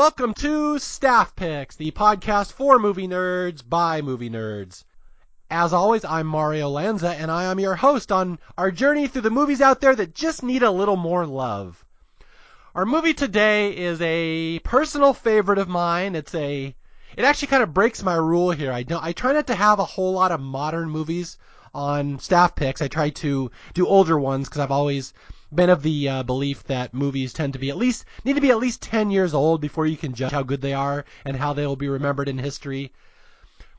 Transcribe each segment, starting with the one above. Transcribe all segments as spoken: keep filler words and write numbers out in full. welcome to Staff Picks, the podcast for movie nerds by movie nerds. As always, I'm Mario Lanza, and I am your host on our journey through the movies out there that just need a little more love. Our movie today is a personal favorite of mine. It's a, it actually kind of breaks my rule here. I don't, I try not to have a whole lot of modern movies on Staff Picks. I try to do older ones because I've always been of the uh, belief that movies tend to be at least, need to be at least ten years old before you can judge how good they are and how they will be remembered in history.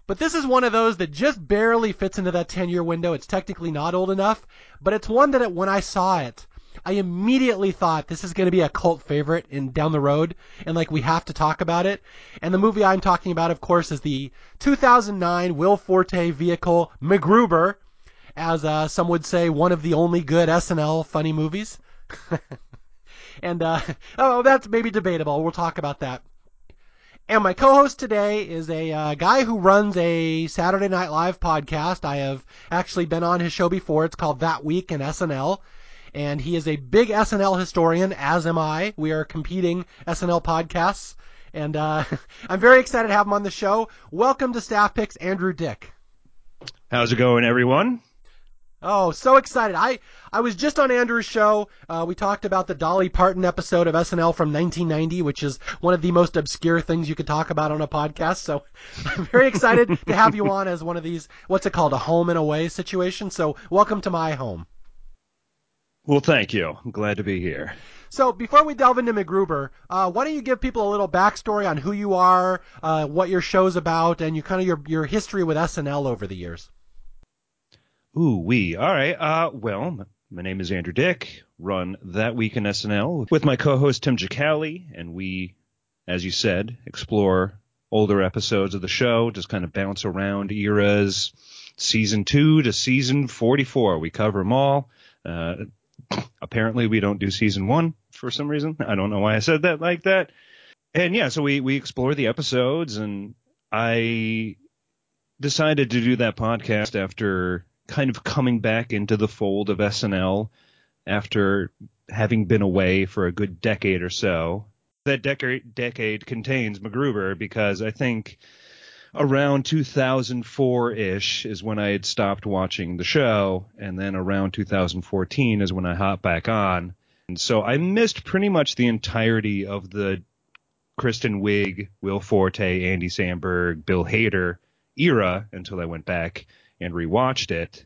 But this is one of those that just barely fits into that ten-year window. It's technically not old enough, but it's one that it, when I saw it, I immediately thought this is going to be a cult favorite in down the road, and like we have to talk about it. And the movie I'm talking about, of course, is the two thousand nine Will Forte vehicle MacGruber, as uh, some would say, one of the only good S N L funny movies. and uh, oh, that's maybe debatable. We'll talk about that. And my co-host today is a uh, guy who runs a Saturday Night Live podcast. I have actually been on his show before. It's called That Week in S N L. And he is a big S N L historian, as am I. We are competing S N L podcasts. And uh, I'm very excited to have him on the show. Welcome to Staff Picks, Andrew Dick. How's it going, everyone? Oh, so excited. I, I was just on Andrew's show. Uh, we talked about the Dolly Parton episode of S N L from nineteen ninety, which is one of the most obscure things you could talk about on a podcast. So I'm very excited to have you on as one of these, what's it called, a home and away situation. So welcome to my home. Well, thank you. I'm glad to be here. So before we delve into MacGruber, uh, why don't you give people a little backstory on who you are, uh, what your show's about, and you kind of your, your history with S N L over the years. Ooh, wee. All right. Uh, well, my name is Andrew Dick, run That Week in S N L with my co-host Tim Jacali, and we, as you said, explore older episodes of the show, just kind of bounce around eras, season two to season forty-four. We cover them all. Uh, apparently, we don't do season one for some reason. I don't know why I said that like that. And yeah, so we, we explore the episodes, and I decided to do that podcast after kind of coming back into the fold of S N L after having been away for a good decade or so. That decade decade contains MacGruber, because I think around two thousand four-ish is when I had stopped watching the show, and then around two thousand fourteen is when I hopped back on. And so I missed pretty much the entirety of the Kristen Wiig, Will Forte, Andy Samberg, Bill Hader era until I went back and rewatched it.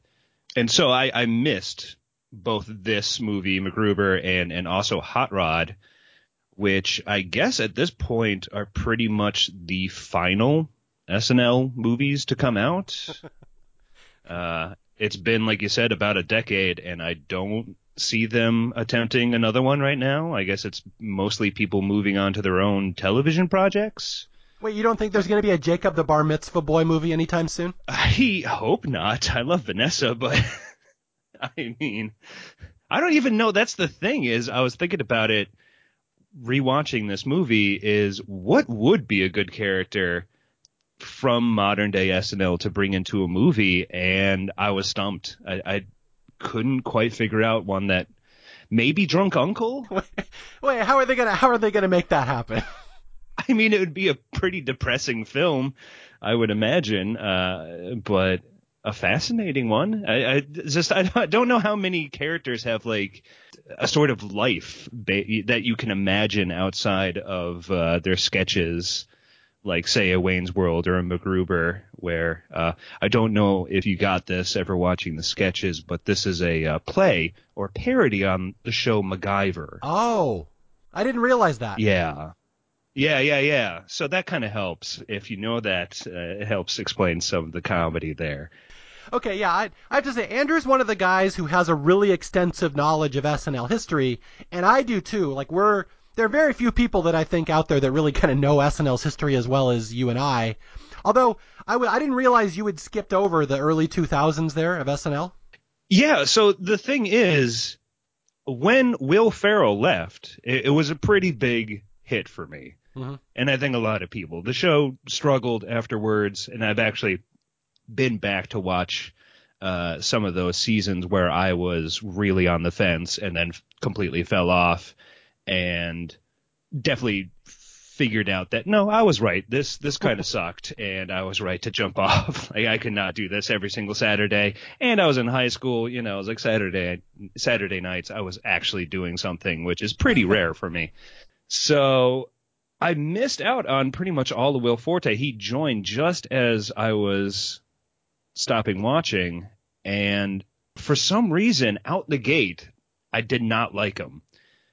And so I, I missed both this movie, MacGruber, and, and also Hot Rod, which I guess at this point are pretty much the final S N L movies to come out. uh, it's been, like you said, about a decade, and I don't see them attempting another one right now. I guess it's mostly people moving on to their own television projects. Wait, you don't think there's going to be a Jacob the Bar Mitzvah Boy movie anytime soon? I hope not. I love Vanessa, but I mean, I don't even know. That's the thing is, I was thinking about it, rewatching this movie, is what would be a good character from modern day S N L to bring into a movie? And I was stumped. I, I couldn't quite figure out one that maybe Drunk Uncle. Wait, wait how are they gonna how are they gonna make that happen? I mean, it would be a pretty depressing film, I would imagine, uh, but a fascinating one. I, I just I don't know how many characters have like a sort of life ba- that you can imagine outside of uh, their sketches, like, say, a Wayne's World or a MacGruber, where uh, I don't know if you got this ever watching the sketches, but this is a uh, play or parody on the show MacGyver. Oh, I didn't realize that. Yeah. Yeah, yeah, yeah. So that kind of helps. If you know that, uh, it helps explain some of the comedy there. Okay, yeah, I, I have to say, Andrew's one of the guys who has a really extensive knowledge of S N L history, and I do too. Like, we're there are very few people that I think out there that really kind of know S N L's history as well as you and I. Although, I, w- I didn't realize you had skipped over the early two thousands there of S N L. Yeah, so the thing is, when Will Ferrell left, it, it was a pretty big hit for me. Mm-hmm. And I think a lot of people. The show struggled afterwards, and I've actually been back to watch uh, some of those seasons where I was really on the fence and then f- completely fell off, and definitely figured out that, no, I was right. This this kind of sucked, and I was right to jump off. Like, I could not do this every single Saturday. And I was in high school, you know, it was like Saturday Saturday nights. I was actually doing something, which is pretty rare for me. So I missed out on pretty much all of Will Forte. He joined just as I was stopping watching, and for some reason, out the gate, I did not like him.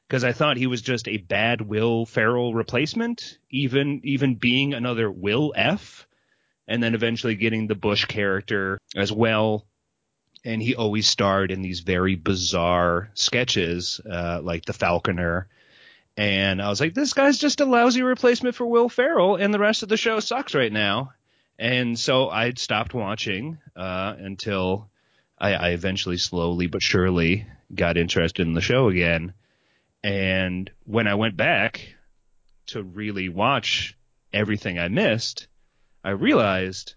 Because I thought he was just a bad Will Ferrell replacement, even even being another Will F, and then eventually getting the Bush character as well. And he always starred in these very bizarre sketches, uh, like The Falconer. And I was like, this guy's just a lousy replacement for Will Ferrell, and the rest of the show sucks right now. And so I stopped watching uh, until I, I eventually, slowly but surely, got interested in the show again. And when I went back to really watch everything I missed, I realized,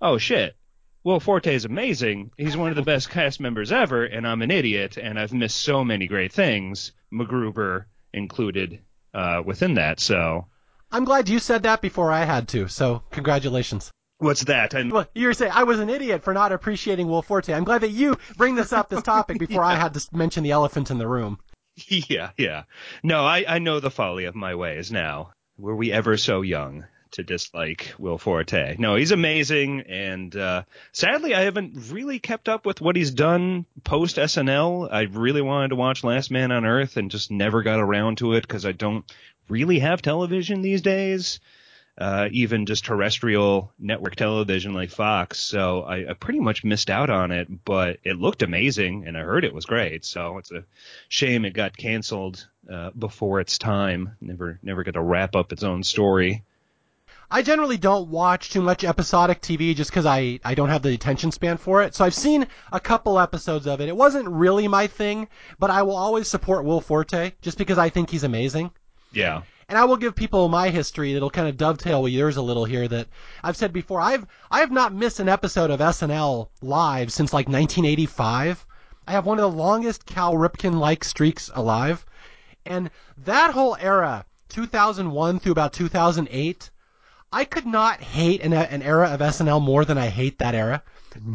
oh, shit, Will Forte is amazing. He's one of the best cast members ever, and I'm an idiot, and I've missed so many great things, MacGruber included uh, within that. So I'm glad you said that before I had to, so congratulations. What's that? I'm... Well, you're saying I was an idiot for not appreciating Will Forte. I'm glad that you bring this up, this topic, before yeah. I had to mention the elephant in the room. Yeah, yeah. No, I, I know the folly of my ways now. Were we ever so young to dislike Will Forte? No, he's amazing, and uh, sadly I haven't really kept up with what he's done post-S N L. I really wanted to watch Last Man on Earth and just never got around to it because I don't really have television these days, uh, even just terrestrial network television like Fox. So I, I pretty much missed out on it, but it looked amazing, and I heard it was great. So it's a shame it got canceled uh, before its time. Never, never got to wrap up its own story. I generally don't watch too much episodic T V just because I, I don't have the attention span for it. So I've seen a couple episodes of it. It wasn't really my thing, but I will always support Will Forte just because I think he's amazing. Yeah. And I will give people my history that'll kind of dovetail with yours a little here that I've said before. I've I have not missed an episode of S N L live since like nineteen eighty-five. I have one of the longest Cal Ripken-like streaks alive. And that whole era, two thousand one through about two thousand eight, I could not hate an, an era of S N L more than I hate that era.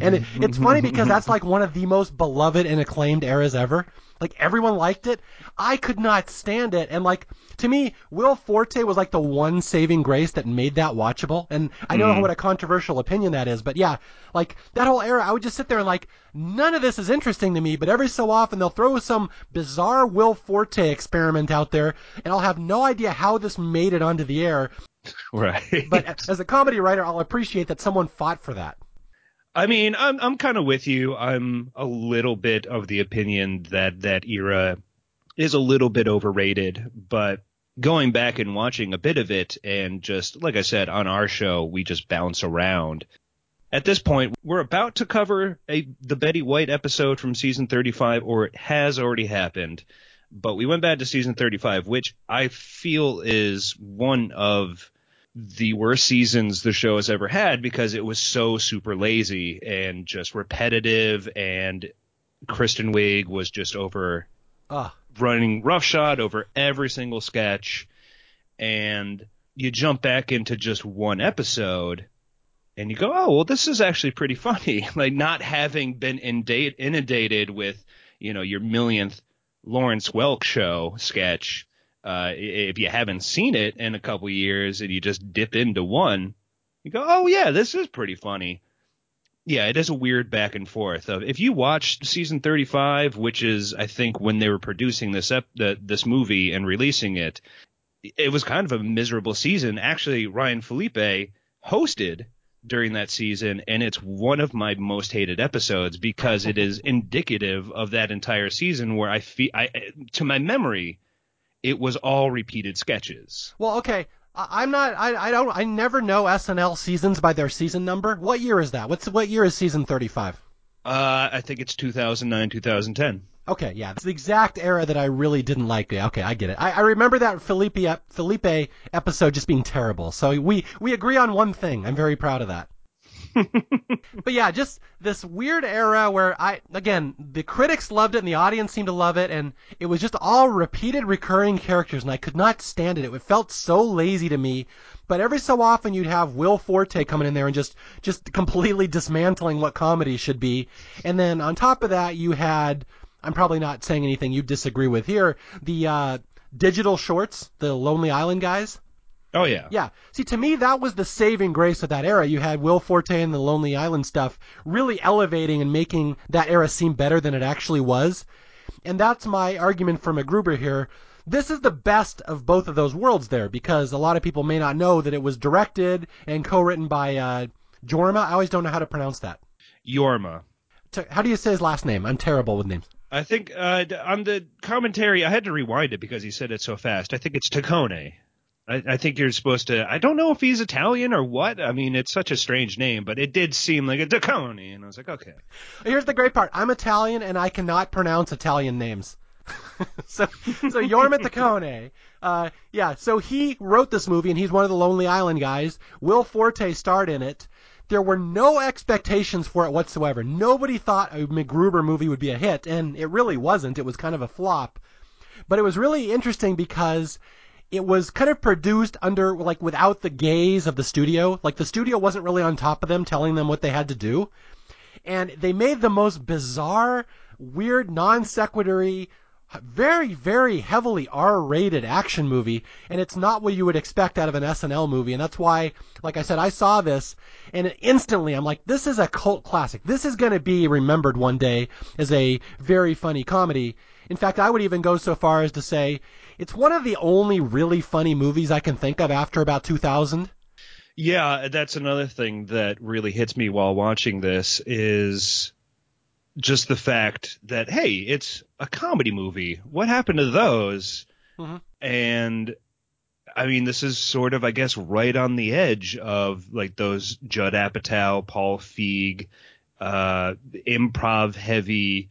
And it, it's funny because that's like one of the most beloved and acclaimed eras ever. Like, everyone liked it. I could not stand it. And, like, to me, Will Forte was, like, the one saving grace that made that watchable. And I know mm. what a controversial opinion that is. But, yeah, like, that whole era, I would just sit there and, like, none of this is interesting to me. But every so often they'll throw some bizarre Will Forte experiment out there, and I'll have no idea how this made it onto the air. Right. But as a comedy writer, I'll appreciate that someone fought for that. I mean, I'm I'm kind of with you. I'm a little bit of the opinion that that era is a little bit overrated, but going back and watching a bit of it and just, like I said, on our show, we just bounce around. At this point, we're about to cover a the Betty White episode from season thirty-five, or it has already happened, but we went back to season thirty-five, which I feel is one of the worst seasons the show has ever had because it was so super lazy and just repetitive, and Kristen Wiig was just over uh. running roughshod over every single sketch. And you jump back into just one episode and you go, oh, well, this is actually pretty funny. Like, not having been inda- inundated with, you know, your millionth Lawrence Welk show sketch. Uh, if you haven't seen it in a couple years and you just dip into one, you go, oh, yeah, this is pretty funny. Yeah, it is a weird back and forth of, if you watched season thirty-five, which is, I think, when they were producing this ep- the, this movie and releasing it, it was kind of a miserable season. Actually, Ryan Phillippe hosted during that season, and it's one of my most hated episodes because it is indicative of that entire season where I feel, I, to my memory, it was all repeated sketches. Well, okay, I'm not. I, I don't. I never know S N L seasons by their season number. What year is that? What's what year is season thirty-five? Uh, I think it's two thousand nine, two thousand ten. Okay, yeah, it's the exact era that I really didn't like. Yeah, okay, I get it. I, I remember that Phillippe Phillippe episode just being terrible. So we we agree on one thing. I'm very proud of that. But yeah, just this weird era where I, again, the critics loved it and the audience seemed to love it, and it was just all repeated recurring characters, and I could not stand it. It felt so lazy to me. But every so often you'd have Will Forte coming in there and just, just completely dismantling what comedy should be. And then on top of that, you had, I'm probably not saying anything you disagree with here, the uh, digital shorts, the Lonely Island guys. Oh, yeah. Yeah. See, to me, that was the saving grace of that era. You had Will Forte and the Lonely Island stuff really elevating and making that era seem better than it actually was. And that's my argument for MacGruber here. This is the best of both of those worlds there, because a lot of people may not know that it was directed and co-written by uh, Jorma. I always don't know how to pronounce that. Jorma. How do you say his last name? I'm terrible with names. I think uh, on the commentary, I had to rewind it because he said it so fast. I think it's Taccone. I, I think you're supposed to – I don't know if he's Italian or what. I mean, it's such a strange name, but it did seem like a Taccone, and I was like, okay. Here's the great part. I'm Italian, and I cannot pronounce Italian names. so so Jorma Taccone. Uh, yeah, so he wrote this movie, and he's one of the Lonely Island guys. Will Forte starred in it. There were no expectations for it whatsoever. Nobody thought a MacGruber movie would be a hit, and it really wasn't. It was kind of a flop. But it was really interesting because – it was kind of produced under, like, without the gaze of the studio. Like, the studio wasn't really on top of them telling them what they had to do. And they made the most bizarre, weird, non-sequitur, very, very heavily R-rated action movie. And it's not what you would expect out of an S N L movie. And that's why, like I said, I saw this, and instantly I'm like, this is a cult classic. This is going to be remembered one day as a very funny comedy. In fact, I would even go so far as to say it's one of the only really funny movies I can think of after about two thousand. Yeah, that's another thing that really hits me while watching this is just the fact that, hey, it's a comedy movie. What happened to those? Mm-hmm. And I mean, this is sort of, I guess, right on the edge of like those Judd Apatow, Paul Feig, uh, improv heavy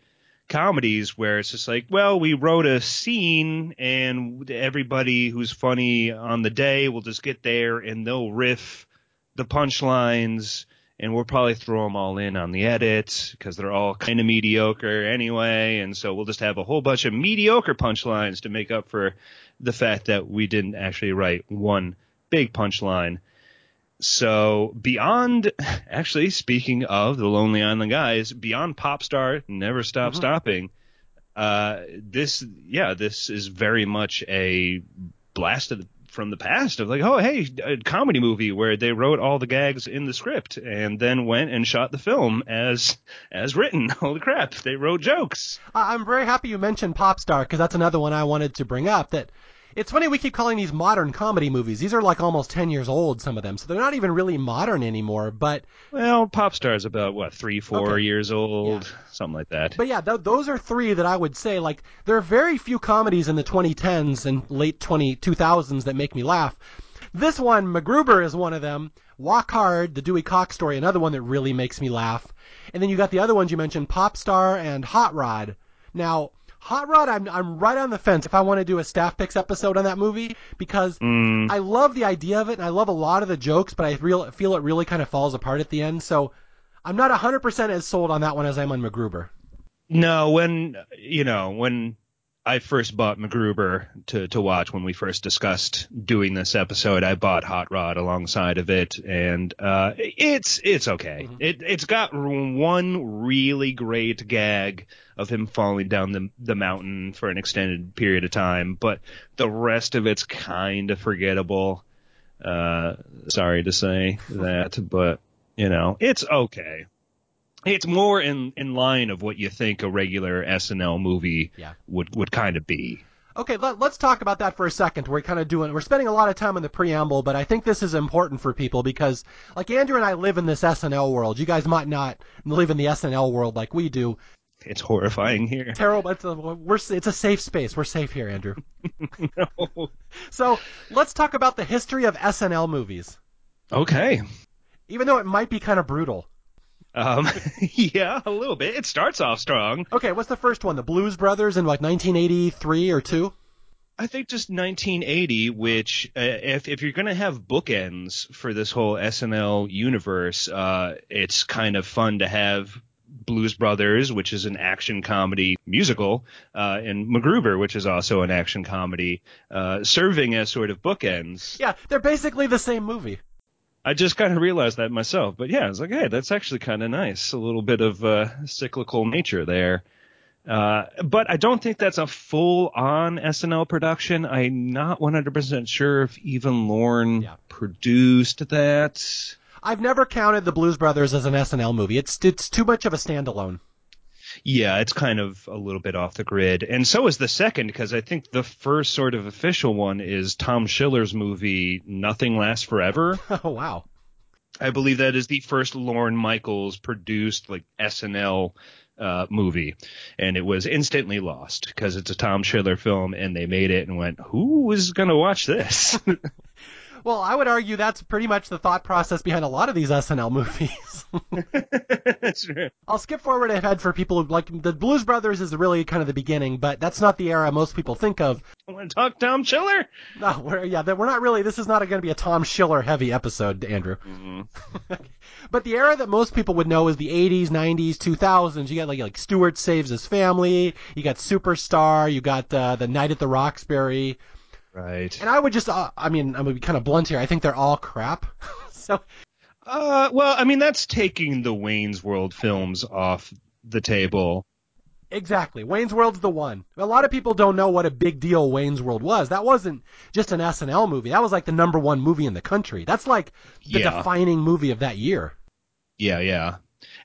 comedies where it's just like, well, we wrote a scene and everybody who's funny on the day will just get there and they'll riff the punchlines and we'll probably throw them all in on the edits because they're all kind of mediocre anyway. And so we'll just have a whole bunch of mediocre punchlines to make up for the fact that we didn't actually write one big punchline. So beyond, actually, speaking of the Lonely Island guys, beyond Popstar, Never Stop mm-hmm. Stopping, uh, this, yeah, this is very much a blast from the past of like, oh, hey, a comedy movie where they wrote all the gags in the script and then went and shot the film as as written. Holy crap, they wrote jokes. I'm very happy you mentioned Popstar because that's another one I wanted to bring up that – it's funny we keep calling these modern comedy movies. These are like almost ten years old, some of them, so they're not even really modern anymore. But well, Popstar's about, what, three, four okay. years old, yeah. something like that. But yeah, th- those are three that I would say, like, there are very few comedies in the twenty tens and late twenty, two thousands that make me laugh. This one, MacGruber, is one of them. Walk Hard, the Dewey Cox Story, another one that really makes me laugh. And then you got the other ones you mentioned, Popstar and Hot Rod. Now, Hot Rod, I'm I'm right on the fence if I want to do a Staff Picks episode on that movie because mm. I love the idea of it and I love a lot of the jokes, but I real, feel it really kind of falls apart at the end. So I'm not one hundred percent as sold on that one as I'm on MacGruber. No, when, you know, when I first bought MacGruber to, to watch, when we first discussed doing this episode, I bought Hot Rod alongside of it, and uh, it's it's okay. Mm-hmm. It, it's got one really great gag of him falling down the, the mountain for an extended period of time, but the rest of it's kind of forgettable. Uh, sorry to say that, but, you know, it's okay. It's more in, in line of what you think a regular S N L movie yeah. would, would kind of be. Okay, let, let's talk about that for a second. We're kind of doing, we're spending a lot of time on the preamble, but I think this is important for people because, like, Andrew and I live in this S N L world. You guys might not live in the S N L world like we do. It's horrifying here. Terrible. It's a, we're, it's a safe space. We're safe here, Andrew. No. So let's talk about the history of S N L movies. Okay. Even though it might be kind of brutal. Um, yeah, a little bit. It starts off strong. Okay, what's the first one? The Blues Brothers in like nineteen eighty-three or two? I think just nineteen eighty, which uh, if if you're going to have bookends for this whole S N L universe, uh, it's kind of fun to have Blues Brothers, which is an action comedy musical, uh, and MacGruber, which is also an action comedy, uh, serving as sort of bookends. Yeah, they're basically the same movie. I just kind of realized that myself. But yeah, I was like, hey, that's actually kind of nice. A little bit of uh, cyclical nature there. Uh, but I don't think that's a full-on S N L production. I'm not one hundred percent sure if even Lorne yeah. produced that. I've never counted The Blues Brothers as an S N L movie. It's it's too much of a standalone. Yeah, it's kind of a little bit off the grid. And so is the second, because I think the first sort of official one is Tom Schiller's movie Nothing Lasts Forever. Oh, wow. I believe that is the first Lorne Michaels produced like S N L Uh, movie, and it was instantly lost because it's a Tom Schiller film, and they made it and went, who is going to watch this? Well, I would argue that's pretty much the thought process behind a lot of these S N L movies. That's true. I'll skip forward ahead for people who like the Blues Brothers is really kind of the beginning, but that's not the era most people think of. I want to talk Tom Schiller. No, we're, yeah, we're not really. This is not going to be a Tom Schiller heavy episode, Andrew. Mm-hmm. But the era that most people would know is the eighties, nineties, two thousands. You got like, like Stewart Saves His Family. You got Superstar. You got uh, The Night at the Roxbury. Right. And I would just, uh, I mean, I'm going to be kind of blunt here. I think they're all crap. so, uh, Well, I mean, that's taking the Wayne's World films off the table. Exactly. Wayne's World's the one. A lot of people don't know what a big deal Wayne's World was. That wasn't just an S N L movie. That was like the number one movie in the country. That's like the yeah. defining movie of that year. Yeah, yeah.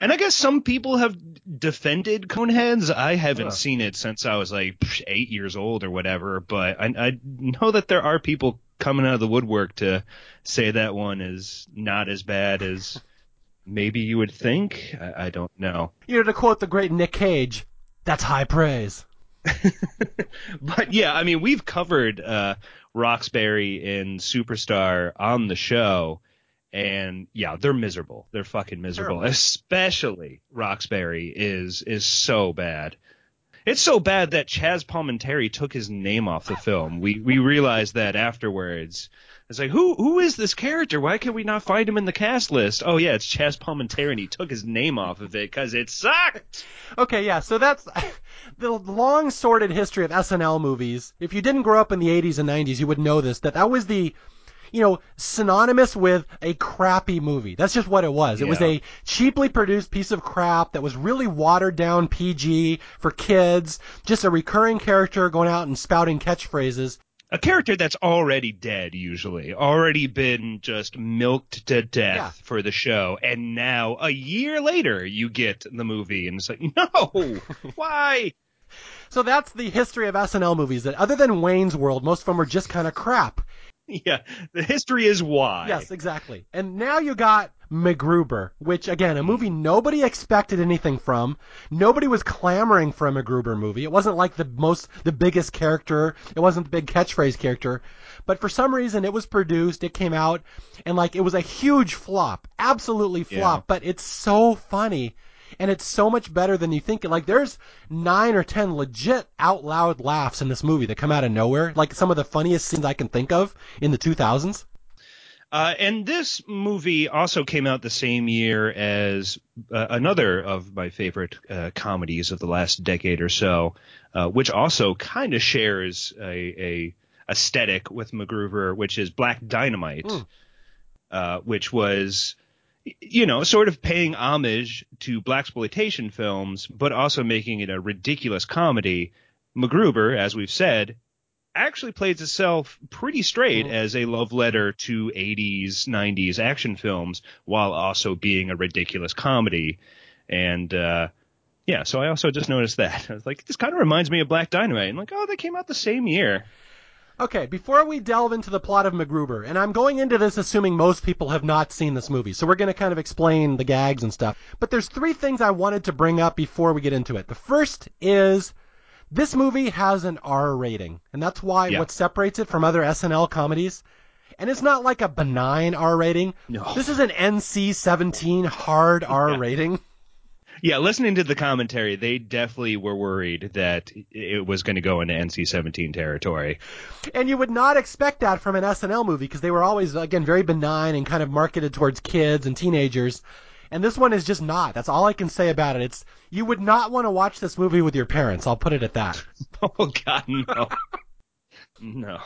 And I guess some people have defended Coneheads. I haven't uh. seen it since I was like eight years old or whatever. But I, I know that there are people coming out of the woodwork to say that one is not as bad as maybe you would think. I, I don't know. You know, to quote the great Nick Cage, that's high praise. But yeah, I mean, we've covered uh, Roxbury and Superstar on the show. And yeah, they're miserable. They're fucking miserable. Sure. Especially Roxbury is is so bad. It's so bad that Chaz Palminteri took his name off the film. We we realized that afterwards. It's like, who who is this character? Why can we not find him in the cast list? Oh yeah, it's Chaz Palminteri, and he took his name off of it because it sucked. Okay, yeah. So that's the long sordid history of S N L movies. If you didn't grow up in the eighties and nineties, you would know this. That that was the you know, synonymous with a crappy movie. That's just what it was. Yeah. It was a cheaply produced piece of crap that was really watered down P G for kids, just a recurring character going out and spouting catchphrases. A character that's already dead, usually, already been just milked to death yeah. for the show. And now a year later you get the movie and it's like, no, why? So that's the history of S N L movies, that other than Wayne's World, most of them were just kind of crap. Yeah, the history is why. Yes, exactly. And now you got MacGruber, which, again, a movie nobody expected anything from. Nobody was clamoring for a MacGruber movie. It wasn't like the most, the biggest character. It wasn't the big catchphrase character. But for some reason, it was produced, it came out, and like it was a huge flop. Absolutely flop. Yeah. But it's so funny, and it's so much better than you think. Like, there's nine or ten legit out loud laughs in this movie that come out of nowhere. Like, some of the funniest scenes I can think of in the two thousands. Uh, and this movie also came out the same year as uh, another of my favorite uh, comedies of the last decade or so, uh, which also kind of shares a, a aesthetic with MacGruber, which is Black Dynamite, mm. uh, which was... you know, sort of paying homage to blaxploitation films, but also making it a ridiculous comedy. MacGruber, as we've said, actually plays itself pretty straight as a love letter to eighties, nineties action films, while also being a ridiculous comedy. And, uh, yeah, so I also just noticed that. I was like, this kind of reminds me of Black Dynamite. And like, oh, they came out the same year. Okay, before we delve into the plot of MacGruber, and I'm going into this assuming most people have not seen this movie, so we're going to kind of explain the gags and stuff. But there's three things I wanted to bring up before we get into it. The first is this movie has an R rating, and that's why yeah. what separates it from other S N L comedies. And it's not like a benign R rating. No. This is an N C seventeen hard R yeah. rating. Yeah, listening to the commentary, they definitely were worried that it was going to go into N C seventeen territory. And you would not expect that from an S N L movie because they were always, again, very benign and kind of marketed towards kids and teenagers. And this one is just not. That's all I can say about it. It's you would not want to watch this movie with your parents. I'll put it at that. Oh, God, no. No.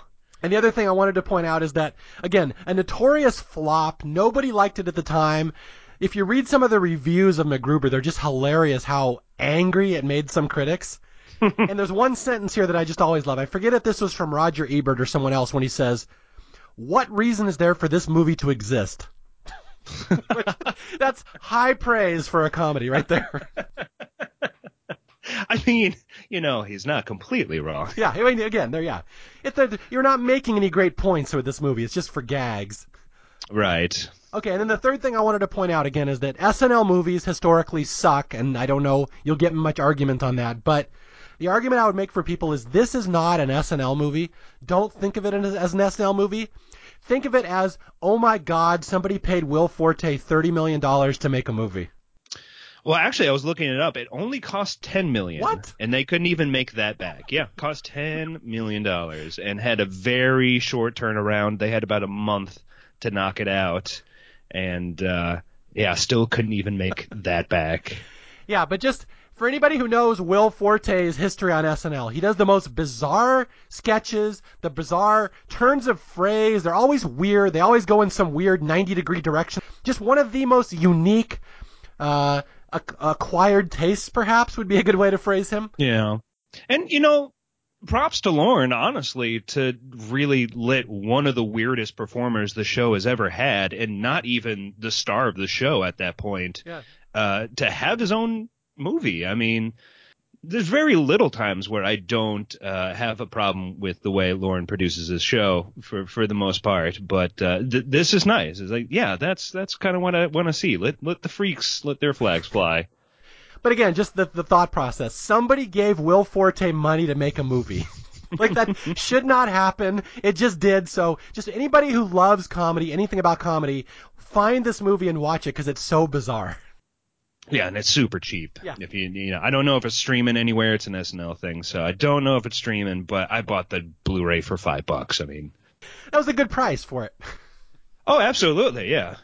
And the other thing I wanted to point out is that, again, a notorious flop. Nobody liked it at the time. If you read some of the reviews of MacGruber, they're just hilarious how angry it made some critics. And there's one sentence here that I just always love. I forget if this was from Roger Ebert or someone else when he says, "What reason is there for this movie to exist?" That's high praise for a comedy right there. I mean, you know, he's not completely wrong. Yeah, I mean, again, there, yeah. It's a, you're not making any great points with this movie. It's just for gags. Right. Okay, and then the third thing I wanted to point out again is that S N L movies historically suck, and I don't know, you'll get much argument on that, but the argument I would make for people is this is not an S N L movie. Don't think of it as an S N L movie. Think of it as, oh my God, somebody paid Will Forte thirty million dollars to make a movie. Well, actually, I was looking it up. It only cost ten million dollars. What? And they couldn't even make that back. Yeah, cost ten million dollars and had a very short turnaround. They had about a month to knock it out. And, uh, yeah, still couldn't even make that back. Yeah, but just for anybody who knows Will Forte's history on S N L, he does the most bizarre sketches, the bizarre turns of phrase. They're always weird. They always go in some weird ninety-degree direction. Just one of the most unique uh, acquired tastes, perhaps, would be a good way to phrase him. Yeah. And, you know, props to Lorne, honestly, to really let one of the weirdest performers the show has ever had, and not even the star of the show at that point, yeah. uh, to have his own movie. I mean, there's very little times where I don't uh, have a problem with the way Lorne produces his show, for for the most part. But uh, th- this is nice. It's like, yeah, that's that's kind of what I want to see. Let let the freaks let their flags fly. But again, just the, the thought process. Somebody gave Will Forte money to make a movie. Like, that should not happen. It just did. So just anybody who loves comedy, anything about comedy, find this movie and watch it because it's so bizarre. Yeah, and it's super cheap. Yeah. If you, you know, I don't know if it's streaming anywhere. It's an S N L thing, so I don't know if it's streaming, but I bought the Blu-ray for five bucks. I mean, that was a good price for it. Oh, absolutely, yeah.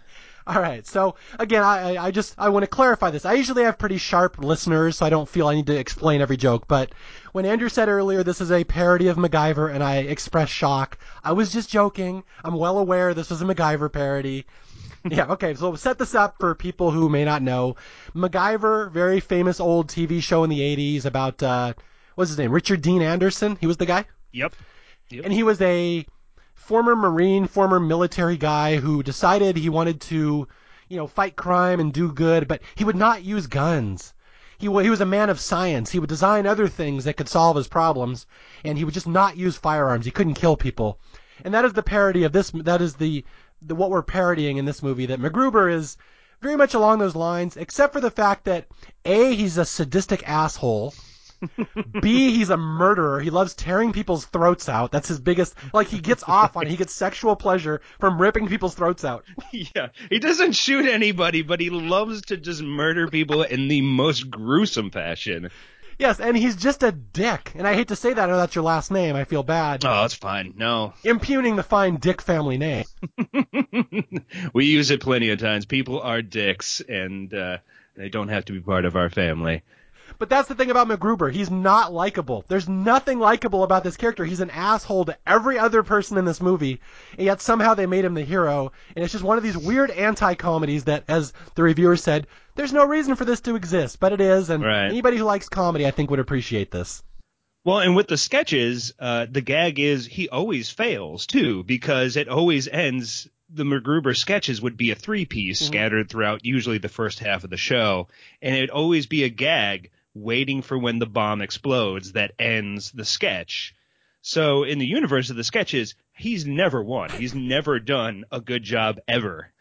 All right, so again, I, I just I want to clarify this. I usually have pretty sharp listeners, so I don't feel I need to explain every joke. But when Andrew said earlier this is a parody of MacGyver and I expressed shock, I was just joking. I'm well aware this was a MacGyver parody. Yeah, okay, so we'll set this up for people who may not know. MacGyver, very famous old T V show in the eighties about, uh, what's his name, Richard Dean Anderson? He was the guy? Yep. Yep. And he was a former Marine, former military guy who decided he wanted to, you know, fight crime and do good, but he would not use guns. He, he was a man of science. He would design other things that could solve his problems, and he would just not use firearms. He couldn't kill people. And that is the parody of this. That is the, the what we're parodying in this movie, that MacGruber is very much along those lines, except for the fact that, A, he's a sadistic asshole. B, he's a murderer. He loves tearing people's throats out. That's his biggest, like, he gets off on it. He gets sexual pleasure from ripping people's throats out. Yeah. He doesn't shoot anybody, but he loves to just murder people in the most gruesome fashion. Yes, and he's just a dick. And I hate to say that. I know that's your last name. I feel bad. Oh, that's fine. No. Impugning the fine Dick family name. We use it plenty of times. People are dicks, and uh, they don't have to be part of our family. But that's the thing about MacGruber. He's not likable. There's nothing likable about this character. He's an asshole to every other person in this movie, and yet somehow they made him the hero. And it's just one of these weird anti-comedies that, as the reviewer said, there's no reason for this to exist, but it is. And right. Anybody who likes comedy, I think, would appreciate this. Well, and with the sketches, uh, the gag is he always fails, too, because it always ends. The MacGruber sketches would be a three-piece mm-hmm. scattered throughout usually the first half of the show, and it would always be a gag waiting for when the bomb explodes that ends the sketch. So in the universe of the sketches, he's never won. He's never done a good job ever.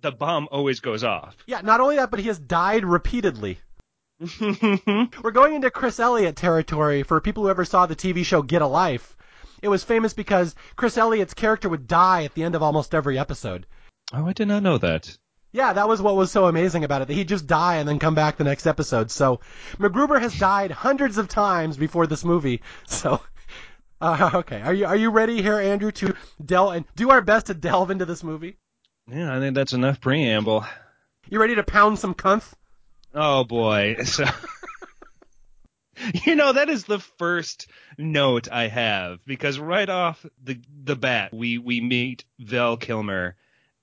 The bomb always goes off. Yeah, not only that, but he has died repeatedly. We're going into Chris Elliott territory for people who ever saw the T V show Get a Life. It was famous because Chris Elliott's character would die at the end of almost every episode. Oh, I did not know that. Yeah, that was what was so amazing about it, that he'd just die and then come back the next episode. So MacGruber has died hundreds of times before this movie. So, uh, okay, are you are you ready here, Andrew, to delve and do our best to delve into this movie? Yeah, I think that's enough preamble. You ready to pound some cunth? Oh boy! So, you know, that is the first note I have, because right off the the bat, we we meet Val Kilmer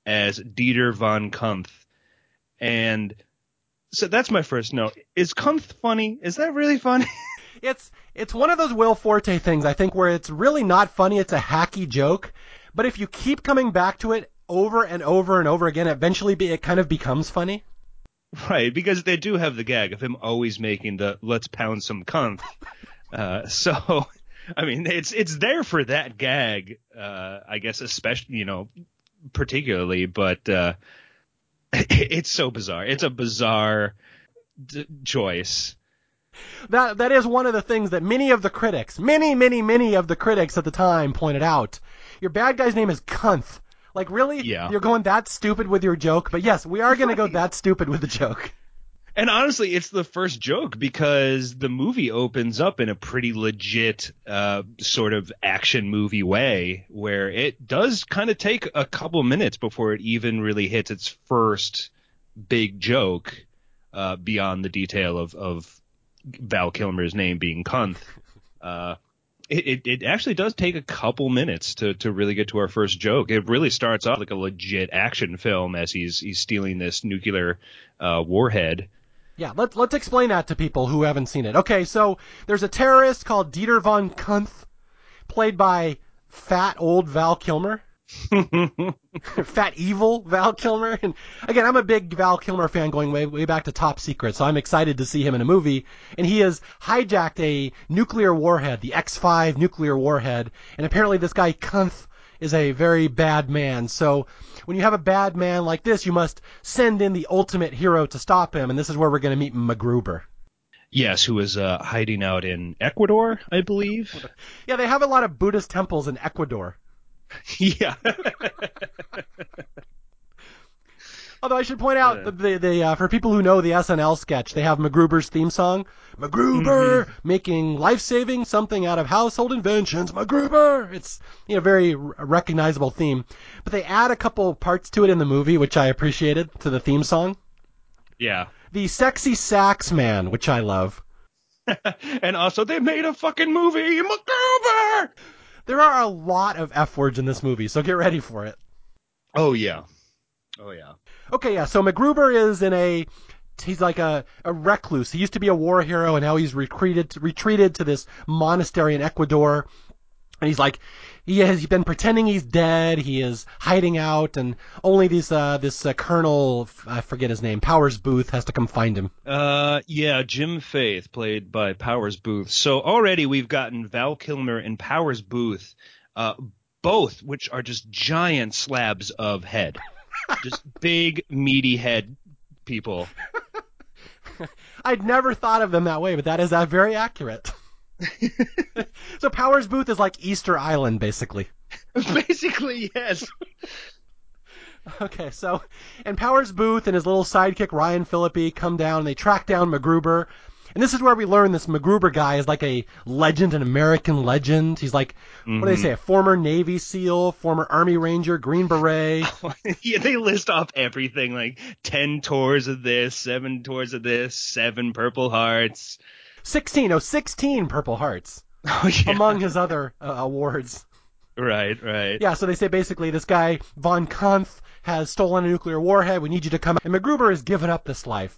as Dieter von Kumpf. And so that's my first note. Is Kumpf funny? Is that really funny? It's it's one of those Will Forte things, I think, where it's really not funny. It's a hacky joke. But if you keep coming back to it over and over and over again, eventually be, it kind of becomes funny. Right, because they do have the gag of him always making the let's pound some Kumpf. uh, so, I mean, it's, it's there for that gag, uh, I guess, especially, you know, particularly, but uh, it's so bizarre. It's a bizarre d- choice. That that is one of the things that many of the critics, many, many, many of the critics at the time pointed out. Your bad guy's name is Kumpf. Like, really? Yeah. You're going that stupid with your joke? But yes, we are going to go that stupid with the joke. And honestly, it's the first joke, because the movie opens up in a pretty legit uh, sort of action movie way, where it does kind of take a couple minutes before it even really hits its first big joke uh, beyond the detail of, of Val Kilmer's name being Kumpf. Uh, it, it actually does take a couple minutes to, to really get to our first joke. It really starts off like a legit action film as he's he's stealing this nuclear uh, warhead. Yeah, let's let's explain that to people who haven't seen it. Okay, so there's a terrorist called Dieter von Kumpf, played by fat old Val Kilmer, fat evil Val Kilmer. And again, I'm a big Val Kilmer fan, going way way back to Top Secret, so I'm excited to see him in a movie. And he has hijacked a nuclear warhead, the X five nuclear warhead, and apparently this guy Kumpf is a very bad man. So when you have a bad man like this, you must send in the ultimate hero to stop him, and this is where we're going to meet MacGruber. Yes, who is uh, hiding out in Ecuador, I believe. Yeah, they have a lot of Buddhist temples in Ecuador. Yeah. Although I should point out, yeah. the, the, uh, for people who know the S N L sketch, they have MacGruber's theme song. MacGruber, mm-hmm. making life-saving something out of household inventions. MacGruber! It's you know very recognizable theme. But they add a couple parts to it in the movie, which I appreciated, to the theme song. Yeah. The sexy sax man, which I love. And also, they made a fucking movie, MacGruber! There are a lot of F-words in this movie, so get ready for it. Oh, yeah. Oh, yeah. Okay, yeah, so MacGruber is in a, he's like a, a recluse. He used to be a war hero, and now he's retreated retreated to this monastery in Ecuador. And he's like, he has been pretending he's dead, he is hiding out, and only these, uh, this uh, Colonel, I forget his name, Powers Boothe has to come find him. Uh, yeah, Jim Faith, played by Powers Boothe. So already we've gotten Val Kilmer and Powers Boothe, uh, both, which are just giant slabs of head. Just big, meaty head people. I'd never thought of them that way, but that is uh, very accurate. So Powers Boothe is like Easter Island, basically. Basically, yes. Okay, so, and Powers Boothe and his little sidekick, Ryan Phillippe, come down, and they track down MacGruber. And this is where we learn this MacGruber guy is like a legend, an American legend. He's like, mm-hmm. what do they say, a former Navy SEAL, former Army Ranger, Green Beret. Yeah, they list off everything, like ten tours of this, seven tours of this, seven Purple Hearts. Sixteen, oh, sixteen Purple Hearts, oh, yeah. among his other uh, awards. Right, right. Yeah, so they say basically this guy, von Kumpf, has stolen a nuclear warhead. We need you to come. And MacGruber has given up this life.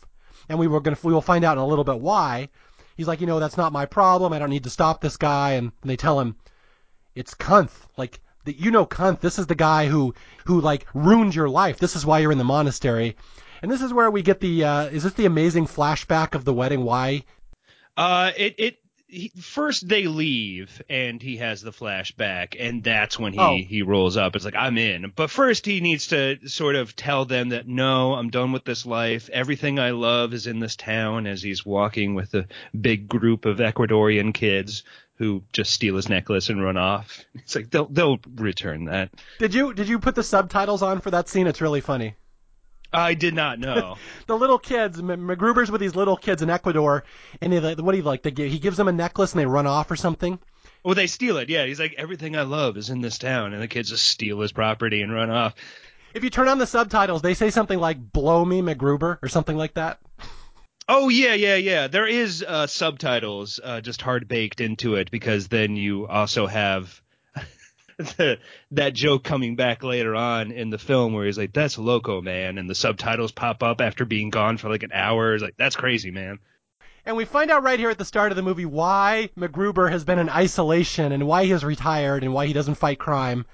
And we were gonna, we will find out in a little bit why. He's like, you know, that's not my problem. I don't need to stop this guy. And they tell him, it's Kumpf. Like, the, you know Kumpf. This is the guy who, who like, ruined your life. This is why you're in the monastery. And this is where we get the, uh, is this the amazing flashback of the wedding? Why? Uh, it, it, he, first they leave, and he has the flashback, and that's when he, oh. he rolls up. It's like, I'm in. But first he needs to sort of tell them that, no, I'm done with this life. Everything I love is in this town, as he's walking with a big group of Ecuadorian kids who just steal his necklace and run off. It's like, they'll they'll return that. Did you did you put the subtitles on for that scene? It's really funny. I did not know. The little kids, MacGruber's with these little kids in Ecuador, and they, what do you like? They give, he gives them a necklace and they run off or something. Well, they steal it. Yeah, he's like, everything I love is in this town, and the kids just steal his property and run off. If you turn on the subtitles, they say something like "Blow me, MacGruber" or something like that. Oh yeah, yeah, yeah. There is uh, subtitles uh, just hard baked into it, because then you also have the, that joke coming back later on in the film where he's like, "That's loco, man," and the subtitles pop up after being gone for like an hour. It's like, that's crazy, man. And we find out right here at the start of the movie why MacGruber has been in isolation and why he has retired and why he doesn't fight crime.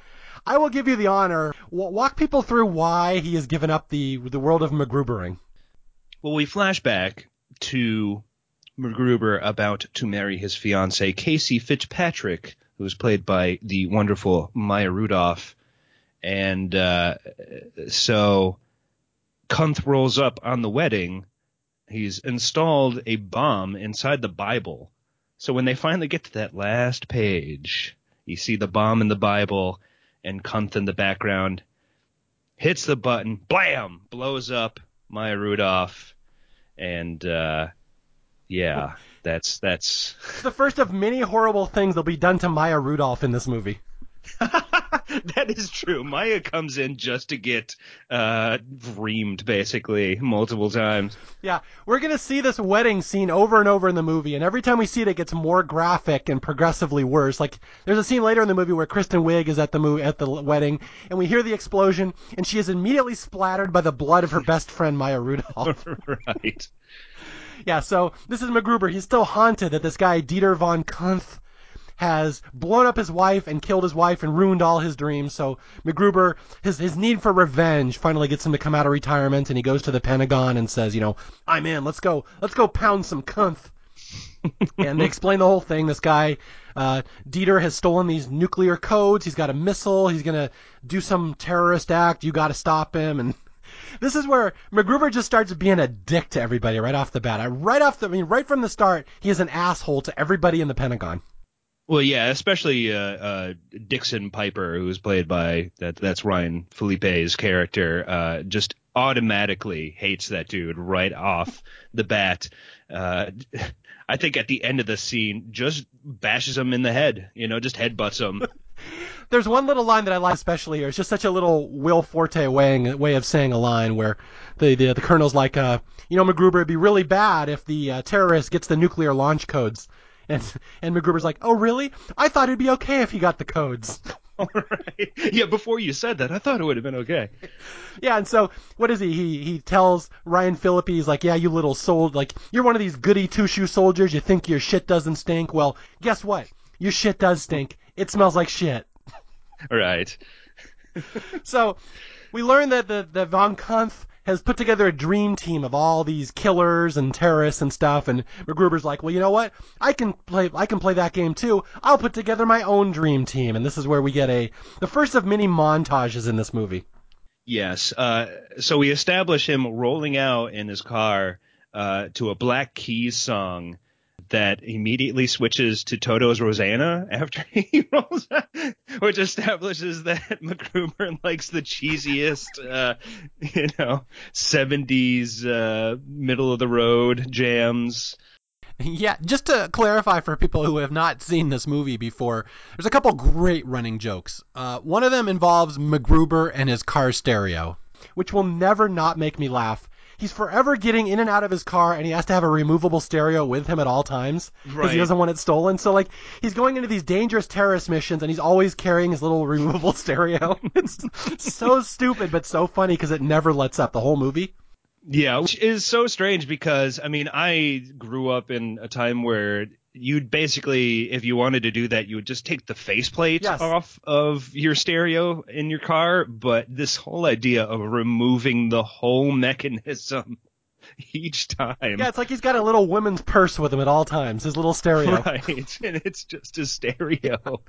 I will give you the honor. Walk people through why he has given up the the world of MacGrubering. Well, we flash back to MacGruber about to marry his fiancée, Casey Fitzpatrick, who was played by the wonderful Maya Rudolph. And uh, so Kunth rolls up on the wedding. He's installed a bomb inside the Bible. So when they finally get to that last page, you see the bomb in the Bible, and Kunth in the background hits the button, blam, blows up Maya Rudolph, and uh, yeah, that's that's the first of many horrible things that'll be done to Maya Rudolph in this movie. That is true. Maya comes in just to get uh, reamed, basically, multiple times. Yeah, we're going to see this wedding scene over and over in the movie, and every time we see it, it gets more graphic and progressively worse. Like, there's a scene later in the movie where Kristen Wiig is at the movie, at the wedding, and we hear the explosion, and she is immediately splattered by the blood of her best friend, Maya Rudolph. Right. Yeah, so this is MacGruber. He's still haunted that this guy, Dieter von Kunth, has blown up his wife and killed his wife and ruined all his dreams. So MacGruber, his his need for revenge finally gets him to come out of retirement, and he goes to the Pentagon and says, you know, I'm in. Let's go. Let's go pound some Kunth. And they explain the whole thing. This guy, uh, Dieter, has stolen these nuclear codes. He's got a missile. He's going to do some terrorist act. You got to stop him. And this is where MacGruber just starts being a dick to everybody right off the bat. Right off the, I mean, right from the start, he is an asshole to everybody in the Pentagon. Well, yeah, especially uh, uh, Dixon Piper, who was played by that, that's Ryan Philippe's character, uh, just automatically hates that dude right off the bat. Uh, I think at the end of the scene, just bashes him in the head, you know, just headbutts him. There's one little line that I like especially here. It's just such a little Will Forte way, way of saying a line where the, the, the colonel's like, uh, you know, MacGruber, it'd be really bad if the uh, terrorist gets the nuclear launch codes. And and MacGruber's like, oh, really? I thought it'd be okay if he got the codes. All right. Yeah, before you said that, I thought it would have been okay. Yeah, and so what is he? He he tells Ryan Phillippe, he's like, yeah, you little sold, like, you're one of these goody two-shoe soldiers. You think your shit doesn't stink. Well, guess what? Your shit does stink. It smells like shit. All right. So we learn that the, the von Kunth has put together a dream team of all these killers and terrorists and stuff, and MacGruber's like, well, you know what? I can play I can play that game too. I'll put together my own dream team. And this is where we get a the first of many montages in this movie. Yes. Uh, so we establish him rolling out in his car uh, to a Black Keys song that immediately switches to Toto's Rosanna after he rolls out, which establishes that MacGruber likes the cheesiest, uh, you know, seventies uh, middle-of-the-road jams. Yeah, just to clarify for people who have not seen this movie before, there's a couple great running jokes. Uh, one of them involves MacGruber and his car stereo, which will never not make me laugh. He's forever getting in and out of his car, and he has to have a removable stereo with him at all times because right. He doesn't want it stolen. So, like, he's going into these dangerous terrorist missions, and he's always carrying his little removable stereo. It's so stupid but so funny because it never lets up the whole movie. Yeah, which is so strange because, I mean, I grew up in a time where you'd basically, if you wanted to do that, you would just take the faceplate yes. off of your stereo in your car. But this whole idea of removing the whole mechanism each time. Yeah, it's like he's got a little woman's purse with him at all times, his little stereo. Right, and it's just a stereo.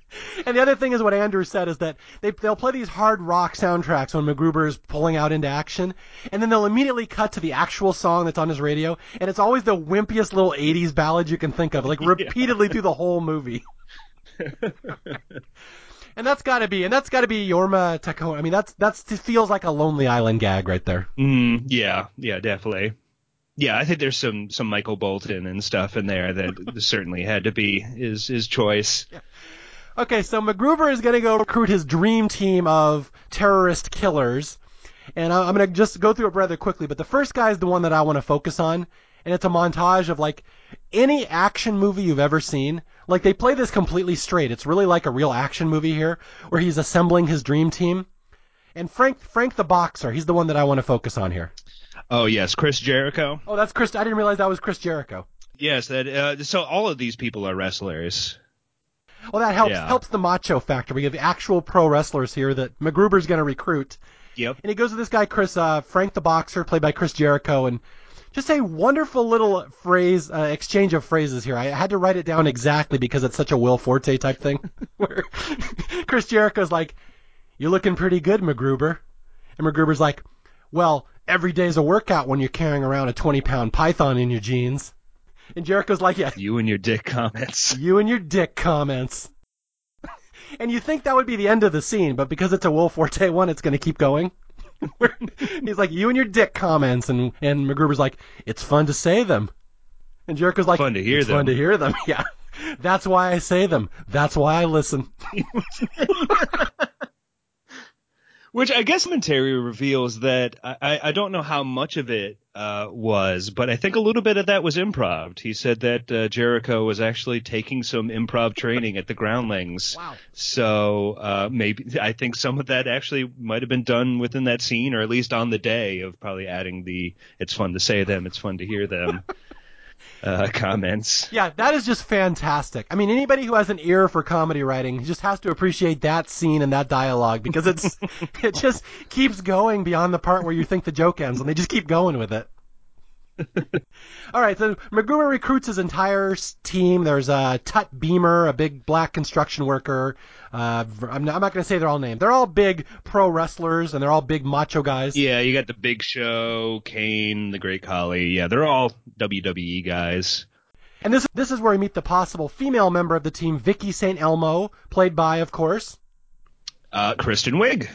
And the other thing is what Andrew said is that they, they'll play these hard rock soundtracks when MacGruber is pulling out into action, and then they'll immediately cut to the actual song that's on his radio, and it's always the wimpiest little eighties ballad you can think of, like repeatedly yeah. through the whole movie. and that's got to be and that's got to be Jorma Taccone. I mean, that's that's feels like a Lonely Island gag right there. Mm, yeah, yeah, definitely. Yeah, I think there's some some Michael Bolton and stuff in there that certainly had to be his his choice. Yeah. Okay, so MacGruber is going to go recruit his dream team of terrorist killers, and I'm going to just go through it rather quickly, but the first guy is the one that I want to focus on, and it's a montage of, like, any action movie you've ever seen. Like, they play this completely straight. It's really like a real action movie here, where he's assembling his dream team. And Frank Frank the Boxer, he's the one that I want to focus on here. Oh, yes, Chris Jericho. Oh, that's Chris. I didn't realize that was Chris Jericho. Yes, that. Uh, so all of these people are wrestlers. Well, that helps yeah. helps the macho factor. We have actual pro wrestlers here that MacGruber's going to recruit. Yep. And he goes to this guy, Chris uh, Frank the Boxer, played by Chris Jericho, and just a wonderful little phrase uh, exchange of phrases here. I had to write it down exactly because it's such a Will Forte type thing, where Chris Jericho's like, "You're looking pretty good, MacGruber," and MacGruber's like, "Well, every day's a workout when you're carrying around a twenty-pound python in your jeans." And Jericho's like, yeah. You and your dick comments. You and your dick comments. And you think that would be the end of the scene, but because it's a Will Forte one, it's going to keep going. He's like, you and your dick comments. And, and MacGruber's like, it's fun to say them. And Jericho's like, fun to hear it's them. fun to hear them. Yeah. That's why I say them. That's why I listen. Which I guess Terry reveals that I, I don't know how much of it uh, was, but I think a little bit of that was improv. He said that uh, Jericho was actually taking some improv training at the Groundlings. Wow. So uh, maybe I think some of that actually might have been done within that scene, or at least on the day of probably adding the it's fun to say them, it's fun to hear them uh, comments. Yeah, that is just fantastic. I mean, anybody who has an ear for comedy writing just has to appreciate that scene and that dialogue, because it's it just keeps going beyond the part where you think the joke ends, and they just keep going with it. All right, so MacGruber recruits his entire team. There's uh, Tut Beamer, a big black construction worker. Uh, I'm not, I'm not going to say they're all named. They're all big pro wrestlers, and they're all big macho guys. Yeah, you got the Big Show, Kane, the Great Khali. Yeah, they're all W W E guys. And this this is where we meet the possible female member of the team, Vicky Saint Elmo, played by, of course, uh, Kristen Wiig.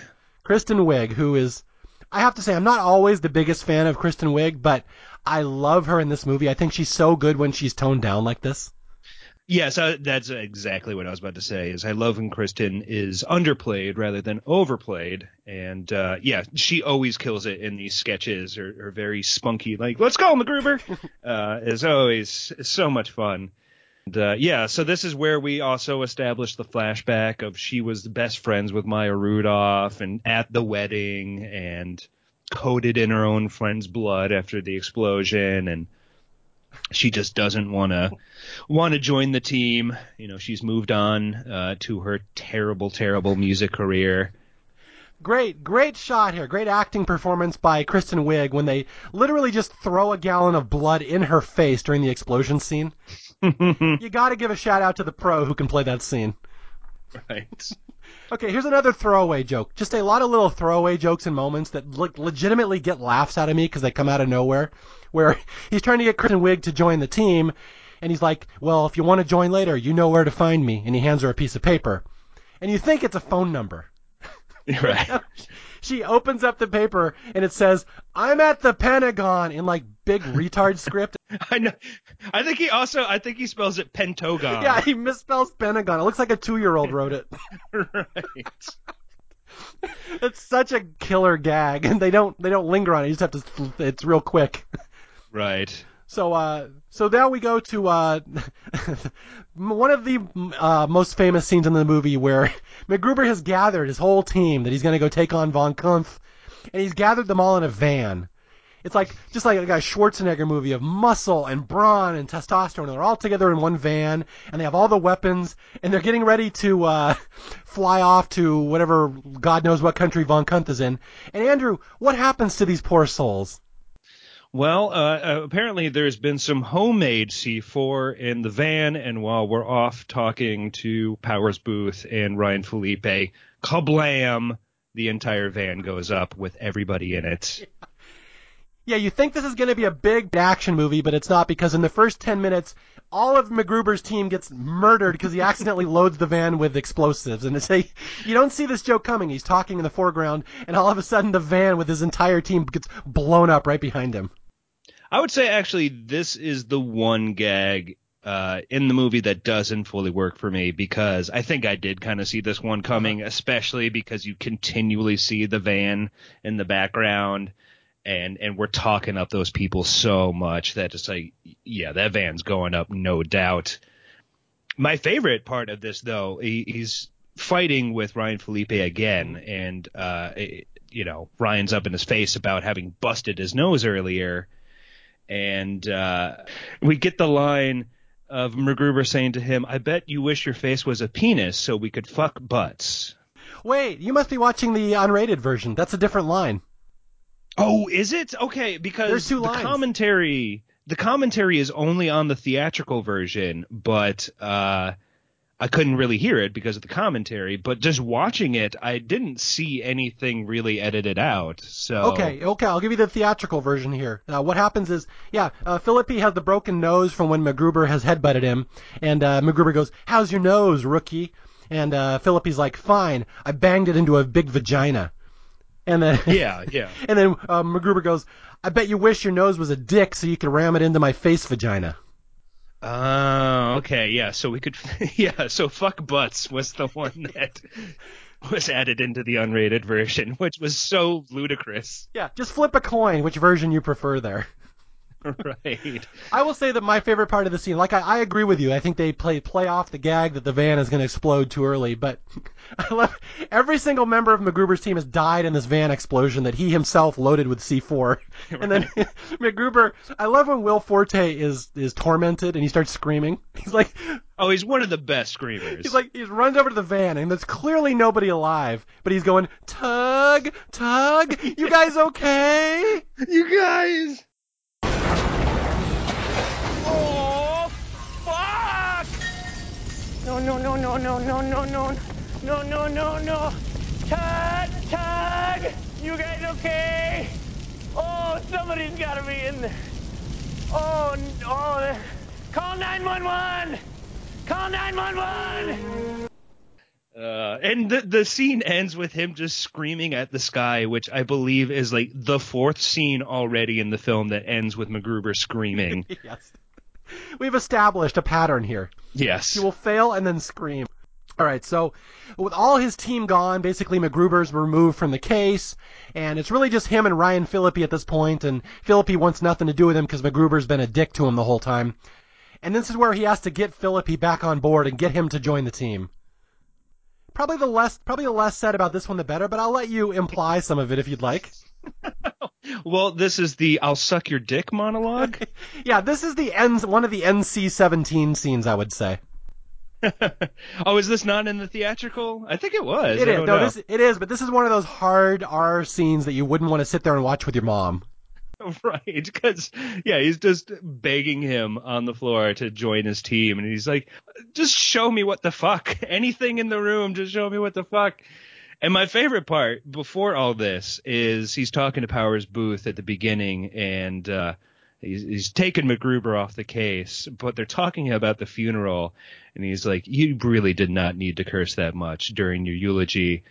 Kristen Wiig, who is, I have to say, I'm not always the biggest fan of Kristen Wiig, but I love her in this movie. I think she's so good when she's toned down like this. Yes, uh, that's exactly what I was about to say, is I love when Kristen is underplayed rather than overplayed. And, uh, yeah, she always kills it in these sketches, or, or very spunky, like, let's go, MacGruber! uh, is always so much fun. And, uh, yeah, so this is where we also establish the flashback of she was best friends with Maya Rudolph and at the wedding, and coated in her own friend's blood after the explosion, and she just doesn't want to want to join the team. You know, she's moved on uh, to her terrible, terrible music career. Great, great shot here. Great acting performance by Kristen Wiig when they literally just throw a gallon of blood in her face during the explosion scene. You got to give a shout out to the pro who can play that scene. Right. Okay, here's another throwaway joke. Just a lot of little throwaway jokes and moments that le- legitimately get laughs out of me because they come out of nowhere, where he's trying to get Kristen Wiig to join the team, and he's like, well, if you want to join later, you know where to find me, and he hands her a piece of paper. And you think it's a phone number. Right. She opens up the paper, and it says, I'm at the Pentagon, in, like, big retard script. I know. I think he also, I think he spells it Pentogon. Yeah, he misspells Pentagon. It looks like a two-year-old wrote it. Right. It's such a killer gag, and they don't, they don't linger on it. You just have to, it's real quick. Right. So, uh, so now we go to uh, one of the uh, most famous scenes in the movie, where MacGruber has gathered his whole team that he's going to go take on Von Kumpf, and he's gathered them all in a van. It's like just like a Schwarzenegger movie of muscle and brawn and testosterone. They're all together in one van, and they have all the weapons, and they're getting ready to uh, fly off to whatever, God knows what country Von Kumpf is in. And Andrew, what happens to these poor souls? Well, uh, apparently there's been some homemade C four in the van, and while we're off talking to Powers Boothe and Ryan Phillippe, kablam, the entire van goes up with everybody in it. Yeah, you think this is going to be a big action movie, but it's not, because in the first ten minutes, all of MacGruber's team gets murdered because he accidentally loads the van with explosives. And it's a, you don't see this joke coming. He's talking in the foreground, and all of a sudden the van with his entire team gets blown up right behind him. I would say, actually, this is the one gag uh, in the movie that doesn't fully work for me, because I think I did kind of see this one coming, especially because you continually see the van in the background. And and we're talking up those people so much that it's like, yeah, that van's going up, no doubt. My favorite part of this, though, he, he's fighting with Ryan Phillippe again. And, uh, it, you know, Ryan's up in his face about having busted his nose earlier. And uh, we get the line of MacGruber saying to him, I bet you wish your face was a penis so we could fuck butts. Wait, you must be watching the unrated version. That's a different line. Oh, is it? Okay, because the lines. commentary the commentary is only on the theatrical version, but uh, I couldn't really hear it because of the commentary. But just watching it, I didn't see anything really edited out. So Okay, okay, I'll give you the theatrical version here. Uh, what happens is, yeah, uh, Phillippe has the broken nose from when MacGruber has headbutted him, and uh, MacGruber goes, how's your nose, rookie? And uh, Phillippe's like, fine, I banged it into a big vagina. And then, yeah, yeah. And then um, MacGruber goes, I bet you wish your nose was a dick so you could ram it into my face vagina. Oh, uh, okay, yeah. So we could, yeah, so fuck butts was the one that was added into the unrated version, which was so ludicrous. Yeah, just flip a coin which version you prefer there. Right. I will say that my favorite part of the scene, like I, I agree with you. I think they play play off the gag that the van is going to explode too early, but I love every single member of MacGruber's team has died in this van explosion that he himself loaded with C four. Right. And then MacGruber, I love when Will Forte is is tormented and he starts screaming. He's like, oh, he's one of the best screamers. He's like, he runs over to the van and there's clearly nobody alive, but he's going, tug, tug, you guys okay? You guys. No, no, no, no, no, no, no, no, no, no, no, no. Todd, Todd, you guys okay? Oh, somebody's got to be in there. Oh, oh, call nine one one. Call nine one one. Uh, and the, the scene ends with him just screaming at the sky, which I believe is like the fourth scene already in the film that ends with MacGruber screaming. Yes. We've established a pattern here. Yes. He will fail and then scream. All right, so with all his team gone, basically MacGruber's removed from the case, and it's really just him and Ryan Phillippe at this point, and Phillippe wants nothing to do with him because MacGruber's been a dick to him the whole time. And this is where he has to get Phillippe back on board and get him to join the team. Probably the less, probably the less said about this one, the better, but I'll let you imply some of it if you'd like. Well, this is the I'll suck your dick monologue. Yeah, this is the N- one of the N C seventeen scenes, I would say. Oh, is this not in the theatrical? I think it was. It is. No, this, it is, but this is one of those hard R scenes that you wouldn't want to sit there and watch with your mom. Right, because, yeah, he's just begging him on the floor to join his team, and he's like, just show me what the fuck. Anything in the room, just show me what the fuck. And my favorite part before all this is he's talking to Powers Boothe at the beginning, and uh, he's, he's taking MacGruber off the case, but they're talking about the funeral, and he's like, you really did not need to curse that much during your eulogy.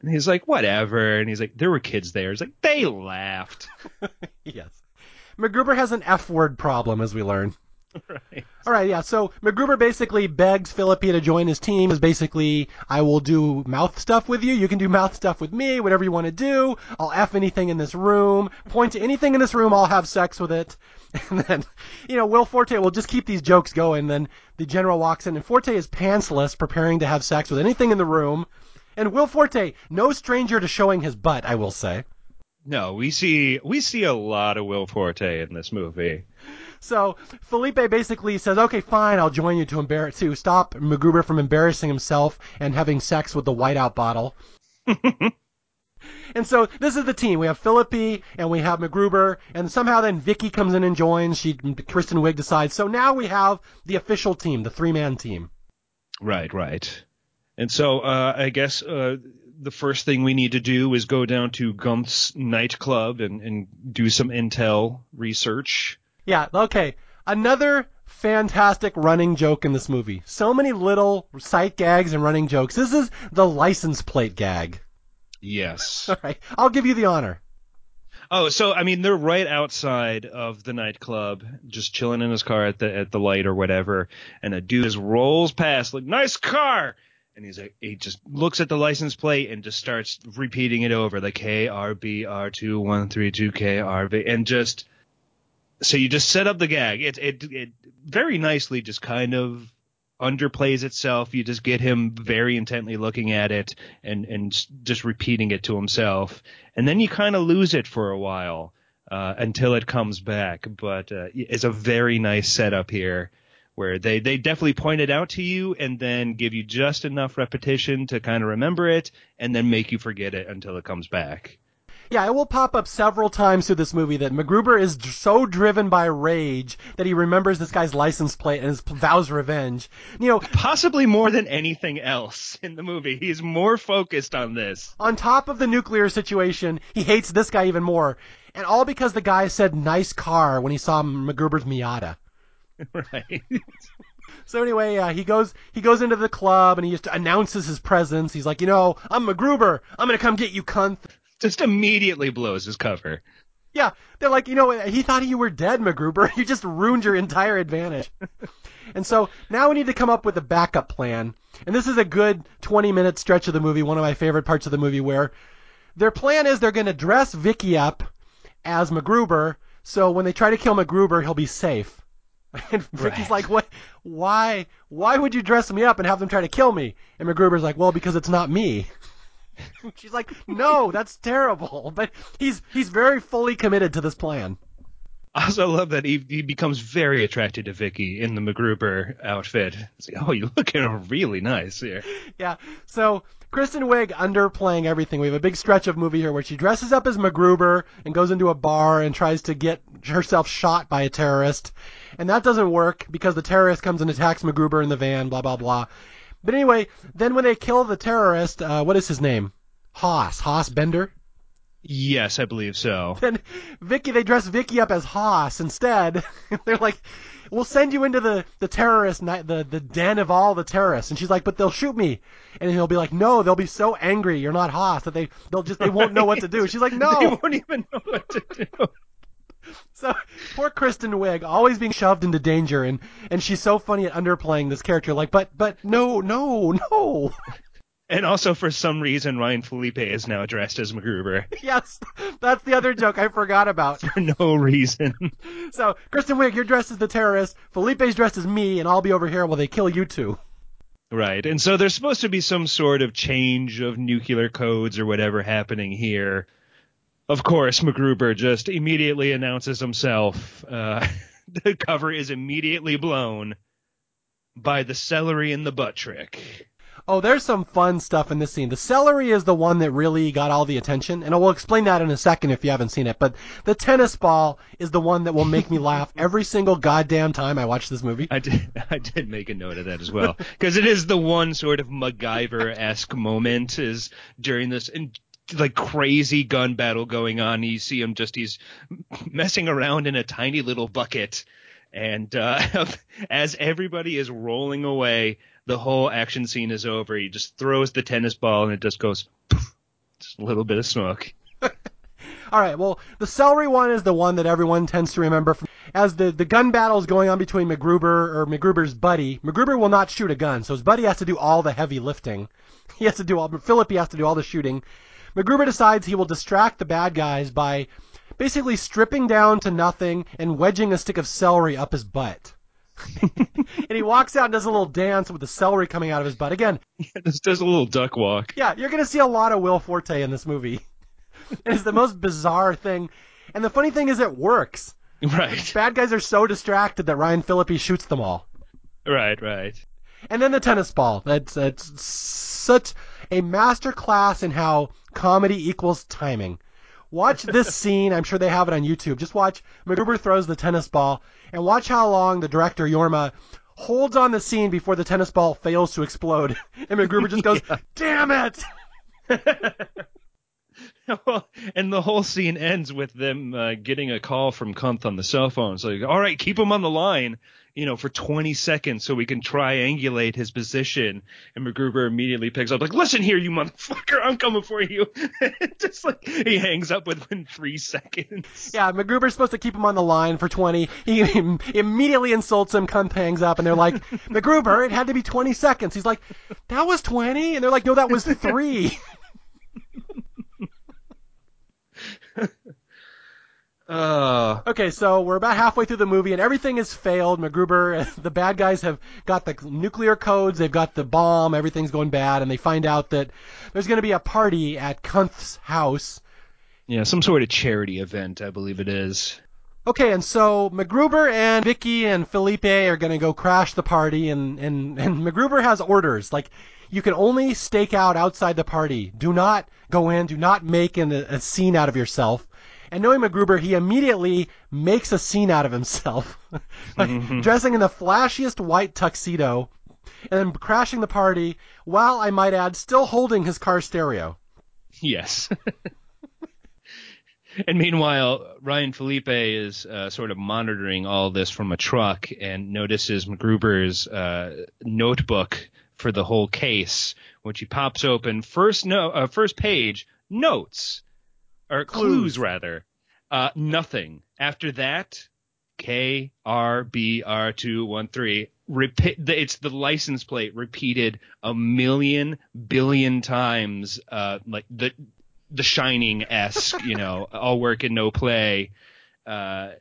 And he's like, whatever. And he's like, there were kids there. He's like, they laughed. Yes. MacGruber has an F-word problem, as we learn. Right. All right, yeah, so MacGruber basically begs Phillippe to join his team. Is basically, I will do mouth stuff with you, you can do mouth stuff with me, whatever you want to do, I'll F anything in this room, point to anything in this room, I'll have sex with it. And then, you know, Will Forte will just keep these jokes going. Then the general walks in, and Forte is pantsless, preparing to have sex with anything in the room. And Will Forte, no stranger to showing his butt, I will say. No, we see we see a lot of Will Forte in this movie. So Phillippe basically says, okay, fine, I'll join you to embarrass to stop MacGruber from embarrassing himself and having sex with the whiteout bottle. And so this is the team. We have Phillippe and we have MacGruber, and somehow then Vicky comes in and joins. She, Kristen Wiig decides. So now we have the official team, the three-man team. Right, right. And so uh, I guess uh, the first thing we need to do is go down to Gump's nightclub and, and do some intel research. Yeah, okay. Another fantastic running joke in this movie. So many little sight gags and running jokes. This is the license plate gag. Yes. All right. I'll give you the honor. Oh, so, I mean, they're right outside of the nightclub, just chilling in his car at the at the light or whatever, and a dude just rolls past, like, nice car! And he's like, he just looks at the license plate and just starts repeating it over, like, K R B R two one three two K R V, and just, so you just set up the gag. It, it, it very nicely just kind of underplays itself. You just get him very intently looking at it and and just repeating it to himself, and then you kind of lose it for a while uh until it comes back. But uh, it's a very nice setup here where they they definitely point it out to you and then give you just enough repetition to kind of remember it and then make you forget it until it comes back. Yeah, it will pop up several times through this movie that MacGruber is so driven by rage that he remembers this guy's license plate and vows revenge. You know, possibly more than anything else in the movie. He's more focused on this. On top of the nuclear situation, he hates this guy even more. And all because the guy said nice car when he saw MacGruber's Miata. Right. So anyway, uh, he goes he goes into the club and he just announces his presence. He's like, you know, I'm MacGruber. I'm going to come get you, cunt. Just immediately blows his cover. Yeah, they're like, you know, he thought you were dead, MacGruber. You just ruined your entire advantage. And so now we need to come up with a backup plan. And this is a good twenty-minute stretch of the movie, one of my favorite parts of the movie, where their plan is they're going to dress Vicky up as MacGruber, so when they try to kill MacGruber, he'll be safe. And Vicky's right. like, what? Why? Why would you dress me up and have them try to kill me? And MacGruber's like, well, because it's not me. She's like, no, that's terrible. But he's he's very fully committed to this plan. I also love that he he becomes very attracted to Vicky in the MacGruber outfit. It's like, oh, you're looking really nice here. Yeah. So Kristen Wiig underplaying everything. We have a big stretch of movie here where she dresses up as MacGruber and goes into a bar and tries to get herself shot by a terrorist. And that doesn't work because the terrorist comes and attacks MacGruber in the van, blah, blah, blah. But anyway, then when they kill the terrorist, uh, what is his name? Haas. Haas Bender? Yes, I believe so. Then Vicky, they dress Vicky up as Haas instead. They're like, we'll send you into the, the terrorist night, the, the den of all the terrorists. And she's like, but they'll shoot me. And he'll be like, no, they'll be so angry you're not Haas that they, they'll just, they won't know what to do. She's like, no. They won't even know what to do. So poor Kristen Wiig, always being shoved into danger, and, and she's so funny at underplaying this character. Like, but but no, no, no. And also, for some reason, Ryan Phillippe is now dressed as MacGruber. Yes, that's the other joke I forgot about. For no reason. So Kristen Wiig, you're dressed as the terrorist. Felipe's dressed as me, and I'll be over here while they kill you two. Right, and so there's supposed to be some sort of change of nuclear codes or whatever happening here. Of course, MacGruber just immediately announces himself. Uh, the cover is immediately blown by the celery in the butt trick. Oh, there's some fun stuff in this scene. The celery is the one that really got all the attention, and I will explain that in a second if you haven't seen it. But the tennis ball is the one that will make me laugh every single goddamn time I watch this movie. I did, I did make a note of that as well, because it is the one sort of MacGyver-esque moment is during this. In- like crazy gun battle going on. You see him just, he's messing around in a tiny little bucket. And uh, as everybody is rolling away, the whole action scene is over. He just throws the tennis ball and it just goes, poof, just a little bit of smoke. All right. Well, the celery one is the one that everyone tends to remember from, as the, the gun battle is going on between MacGruber or MacGruber's buddy. MacGruber will not shoot a gun. So his buddy has to do all the heavy lifting. He has to do all, Phillippe has to do all the shooting. MacGruber decides he will distract the bad guys by basically stripping down to nothing and wedging a stick of celery up his butt. And he walks out and does a little dance with the celery coming out of his butt. Again, yeah, just does a little duck walk. Yeah, you're going to see a lot of Will Forte in this movie. It is the most bizarre thing. And the funny thing is it works. Right. The bad guys are so distracted that Ryan Phillippe shoots them all. Right, right. And then the tennis ball. That's, that's such a masterclass in how comedy equals timing. Watch this scene. I'm sure they have it on YouTube. Just watch MacGruber throws the tennis ball, and watch how long the director, Jorma, holds on the scene before the tennis ball fails to explode. And MacGruber just goes, yeah. Damn it! And the whole scene ends with them uh, getting a call from Kumpf on the cell phone. So, like, all right, keep him on the line, you know, for twenty seconds so we can triangulate his position. And MacGruber immediately picks up, like, listen here, you motherfucker, I'm coming for you. Just like he hangs up within three seconds. Yeah, MacGruber's supposed to keep him on the line for twenty. He, he immediately insults him. Kumpf hangs up, and they're like, MacGruber, it had to be twenty seconds. He's like, that was twenty? And they're like, no, that was three. uh, okay, so we're about halfway through the movie and everything has failed. MacGruber, the bad guys have got the nuclear codes, they've got the bomb, everything's going bad, and they find out that there's going to be a party at Kumpf's house. Yeah, some sort of charity event, I believe it is. Okay, and so MacGruber and Vicky and Felipe are going to go crash the party, and, and, and MacGruber has orders, like, you can only stake out outside the party. Do not go in. Do not make an, a scene out of yourself. And knowing MacGruber, he immediately makes a scene out of himself. Like, mm-hmm. Dressing in the flashiest white tuxedo and then crashing the party while, I might add, still holding his car stereo. Yes. And meanwhile, Ryan Phillippe is uh, sort of monitoring all this from a truck and notices MacGruber's uh, notebook for the whole case, which he pops open. First no, uh, first page, notes, or clues, clues rather. Uh, nothing. After that, K R B R two one three. Repeat. It's the license plate repeated a million billion times, uh, like the the Shining-esque, you know, all work and no play uh,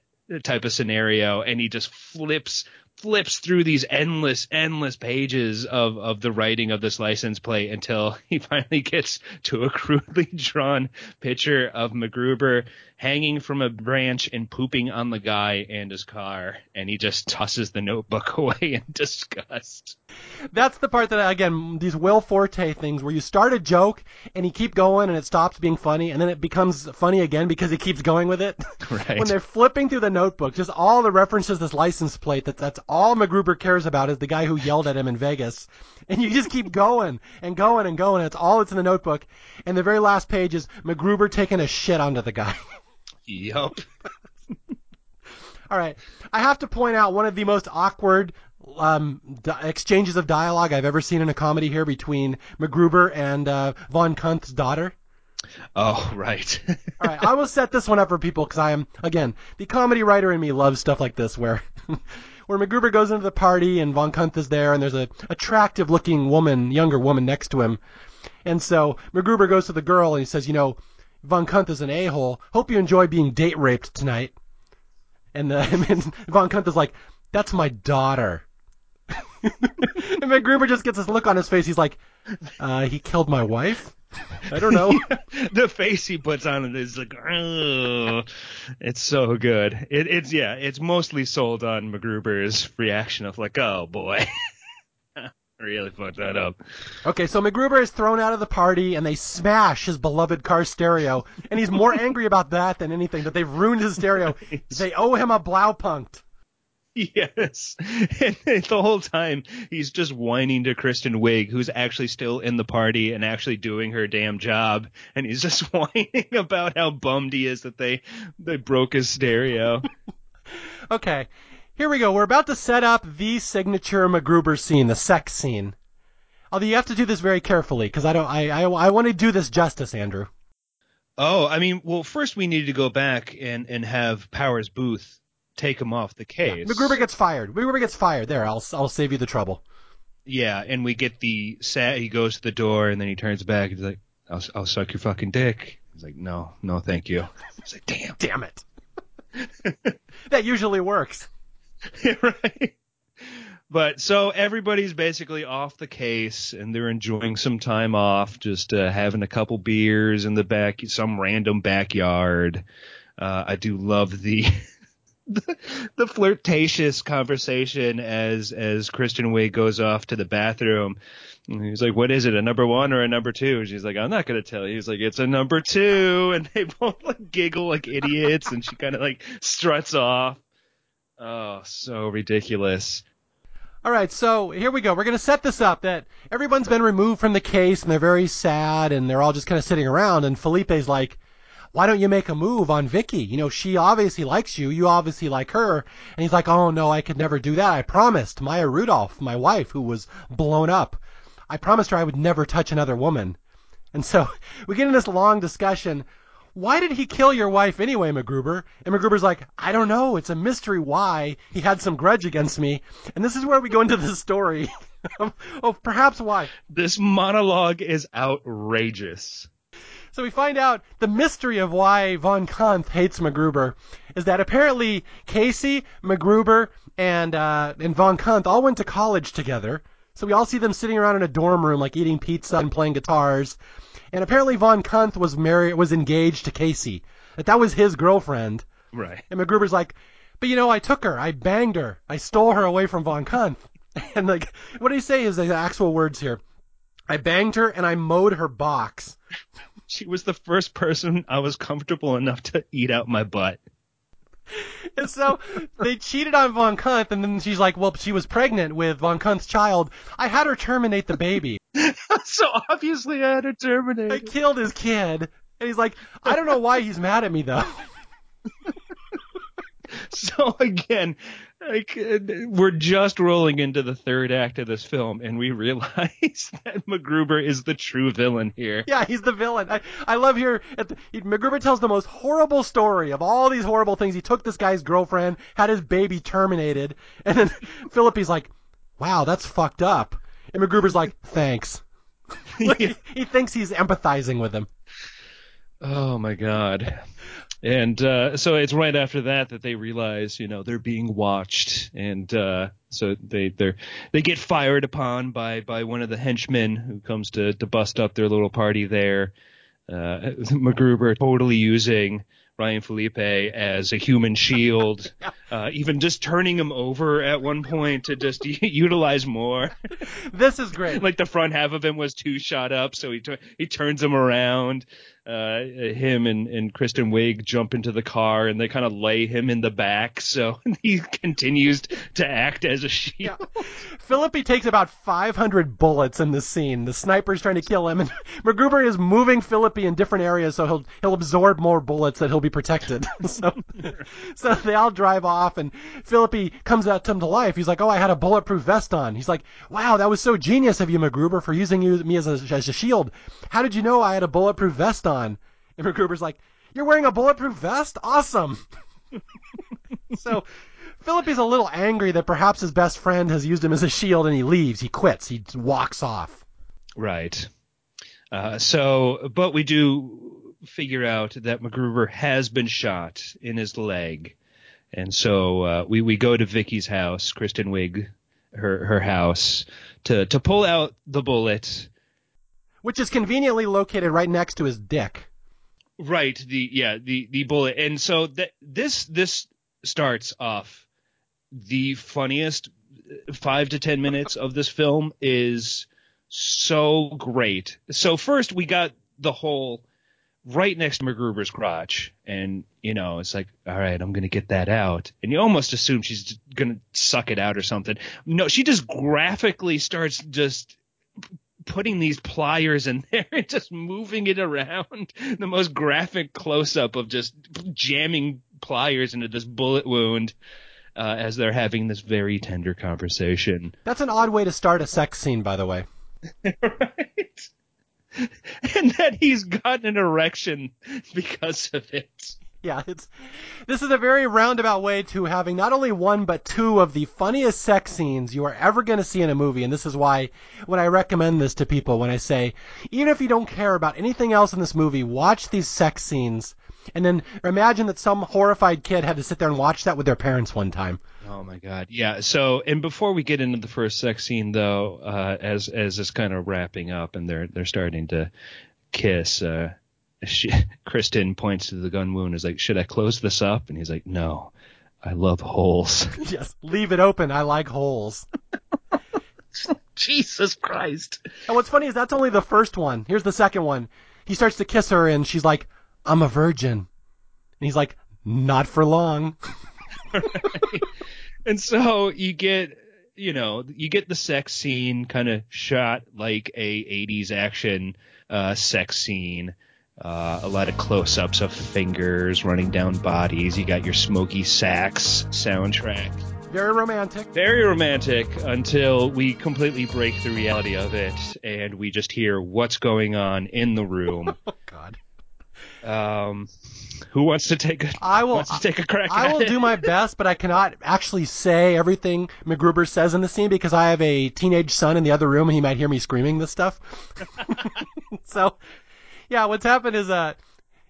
type of scenario, and he just flips. flips through these endless, endless pages of, of the writing of this license plate until he finally gets to a crudely drawn picture of MacGruber hanging from a branch and pooping on the guy and his car. And he just tosses the notebook away in disgust. That's the part that, again, these Will Forte things where you start a joke and you keep going and it stops being funny and then it becomes funny again because he keeps going with it. Right. When they're flipping through the notebook, just all the references to this license plate, that, that's all MacGruber cares about is the guy who yelled at him in Vegas. And you just keep going and going and going. It's all that's in the notebook. And the very last page is MacGruber taking a shit onto the guy. Yup. All right. I have to point out one of the most awkward um, di- exchanges of dialogue I've ever seen in a comedy here between MacGruber and uh, Von Kumpf's daughter. Oh, right. All right. I will set this one up for people because I am, again, the comedy writer in me loves stuff like this where... where MacGruber goes into the party and Von Kumpf is there and there's a attractive-looking woman, younger woman next to him. And so MacGruber goes to the girl and he says, you know, Von Kumpf is an a-hole. Hope you enjoy being date-raped tonight. And, the, and Von Kumpf is like, that's my daughter. And MacGruber just gets this look on his face. He's like, uh, he killed my wife? I don't know. The face he puts on it is like, oh, it's so good. It, it's yeah, it's mostly sold on MacGruber's reaction of like, oh boy, I really fucked that up. Okay, so MacGruber is thrown out of the party, and they smash his beloved car stereo, and he's more angry about that than anything. That they've ruined his stereo. They owe him a Blaupunkt. Yes, and the whole time he's just whining to Kristen Wiig, who's actually still in the party and actually doing her damn job, and he's just whining about how bummed he is that they they broke his stereo. Okay, here we go. We're about to set up the signature MacGruber scene, the sex scene. Although you have to do this very carefully because I don't, I, I, I want to do this justice, Andrew. Oh, I mean, well, first we need to go back and and have Powers Boothe take him off the case. Yeah, MacGruber gets fired. MacGruber gets fired. There, I'll I'll save you the trouble. Yeah, and we get the sa- he goes to the door and then he turns back and he's like, I'll I'll suck your fucking dick. He's like, no, no, thank you. He's like, damn, damn it. That usually works. Right. But so everybody's basically off the case and they're enjoying some time off, just uh, having a couple beers in the back, some random backyard. Uh, I do love the. The, the flirtatious conversation as as Kristen Wiig goes off to the bathroom. And he's like, what is it, a number one or a number two? And she's like, I'm not going to tell you. He's like, it's a number two. And they both like giggle like idiots. And she kind of like struts off. Oh, so ridiculous. All right, so here we go. We're going to set this up that everyone's been removed from the case, and they're very sad, and they're all just kind of sitting around, and Felipe's like, why don't you make a move on Vicky? You know, she obviously likes you. You obviously like her. And he's like, oh, no, I could never do that. I promised Maya Rudolph, my wife, who was blown up. I promised her I would never touch another woman. And so we get in this long discussion. Why did he kill your wife anyway, MacGruber? And MacGruber's like, I don't know. It's a mystery why. He had some grudge against me. And this is where we go into the story of, of perhaps why. This monologue is outrageous. So we find out the mystery of why Von Kampf hates MacGruber is that apparently Casey, MacGruber, and, uh, and Von Kampf all went to college together. So we all see them sitting around in a dorm room, like eating pizza and playing guitars. And apparently Von Kampf was married, was engaged to Casey. That that was his girlfriend. Right. And MacGruber's like, but you know, I took her, I banged her, I stole her away from Von Kampf. And like, what did he say is the actual words here? I banged her and I mowed her box. She was the first person I was comfortable enough to eat out my butt. And so they cheated on Von Kampf, and then she's like, well, she was pregnant with Von Kampf's child. I had her terminate the baby. So obviously I had her terminate. I killed his kid. And he's like, I don't know why he's mad at me, though. So again, like, we're just rolling into the third act of this film, and we realize that MacGruber is the true villain here. Yeah, he's the villain. I, I love here, at the, MacGruber tells the most horrible story of all these horrible things. He took this guy's girlfriend, had his baby terminated, and then Phillippe's like, wow, that's fucked up. And MacGruber's like, thanks. Like, yeah. he, he thinks he's empathizing with him. Oh, my God. And uh, so it's right after that that they realize, you know, they're being watched. And uh, so they they they get fired upon by, by one of the henchmen who comes to, to bust up their little party there. Uh, MacGruber totally using Ryan Phillippe as a human shield, uh, even just turning him over at one point to just utilize more. This is great. Like the front half of him was too shot up, so he t- he turns him around. Uh, him and, and Kristen Wiig jump into the car, and they kind of lay him in the back, so he continues to act as a shield. Yeah. Phillippe takes about five hundred bullets in this scene. The sniper's trying to kill him, and MacGruber is moving Phillippe in different areas, so he'll he'll absorb more bullets that he'll be protected. So, so they all drive off, and Phillippe comes out to him to life. He's like, oh, I had a bulletproof vest on. He's like, wow, that was so genius of you, MacGruber, for using you, me as a, as a shield. How did you know I had a bulletproof vest on? And MacGruber's like, you're wearing a bulletproof vest? Awesome. So Phillippe's a little angry that perhaps his best friend has used him as a shield, and he leaves. He quits. He walks off. Right. Uh, so, but we do figure out that MacGruber has been shot in his leg. And so uh, we, we go to Vicky's house, Kristen Wiig, her, her house, to, to pull out the bullet, which is conveniently located right next to his dick. Right. The yeah. The, the bullet. And so th- this this starts off the funniest five to ten minutes of this film is so great. So first we got the hole right next to MacGruber's crotch, and you know it's like, all right, I'm gonna get that out, and you almost assume she's gonna suck it out or something. No, she just graphically starts just putting these pliers in there and just moving it around. The most graphic close-up of just jamming pliers into this bullet wound uh, as they're having this very tender conversation. That's an odd way to start a sex scene, by the way. Right? And that he's gotten an erection because of it. Yeah, it's this is a very roundabout way to having not only one but two of the funniest sex scenes you are ever going to see in a movie, and this is why when I recommend this to people, when I say, even if you don't care about anything else in this movie, watch these sex scenes, and then imagine that some horrified kid had to sit there and watch that with their parents one time. Oh, my God. Yeah, so, and before we get into the first sex scene, though, uh, as as it's kind of wrapping up and they're, they're starting to kiss, uh She, Kristen points to the gun wound and is like, should I close this up? And he's like, no, I love holes. Yes, leave it open. I like holes. Jesus Christ. And what's funny is that's only the first one. Here's the second one. He starts to kiss her and she's like, I'm a virgin. And he's like, not for long. Right. And so you get you know, you get the sex scene kind of shot like a eighties action uh, sex scene. Uh, a lot of close-ups of fingers running down bodies. You got your Smokey Sax soundtrack. Very romantic. Very romantic until we completely break the reality of it and we just hear what's going on in the room. God. Um, who wants to take a, I will, wants to take a crack I at will it? do my best, but I cannot actually say everything MacGruber says in the scene because I have a teenage son in the other room and he might hear me screaming this stuff. So... yeah, what's happened is, uh,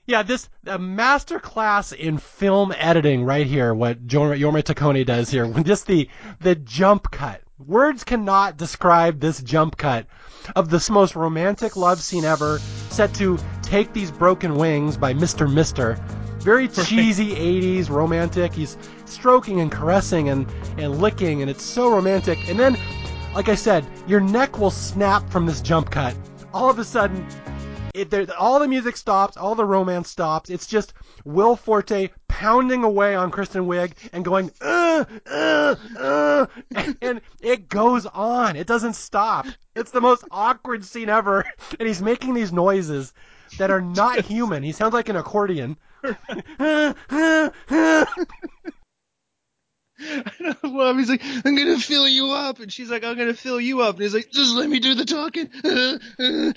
yeah, this a master class in film editing right here, what Jorma Taccone does here, just the the jump cut. Words cannot describe this jump cut of this most romantic love scene ever, set to Take These Broken Wings by Mister Mister. Very cheesy eighties romantic. He's stroking and caressing and, and licking, and it's so romantic. And then, like I said, your neck will snap from this jump cut. All of a sudden... It, there, all the music stops, all the romance stops. It's just Will Forte pounding away on Kristen Wiig and going, uh, uh, uh, and, and it goes on. It doesn't stop. It's the most awkward scene ever, and he's making these noises that are not human. He sounds like an accordion. uh, uh, uh. I don't love. He's like, I'm gonna fill you up, and she's like, I'm gonna fill you up, and he's like, just let me do the talking. Uh, uh.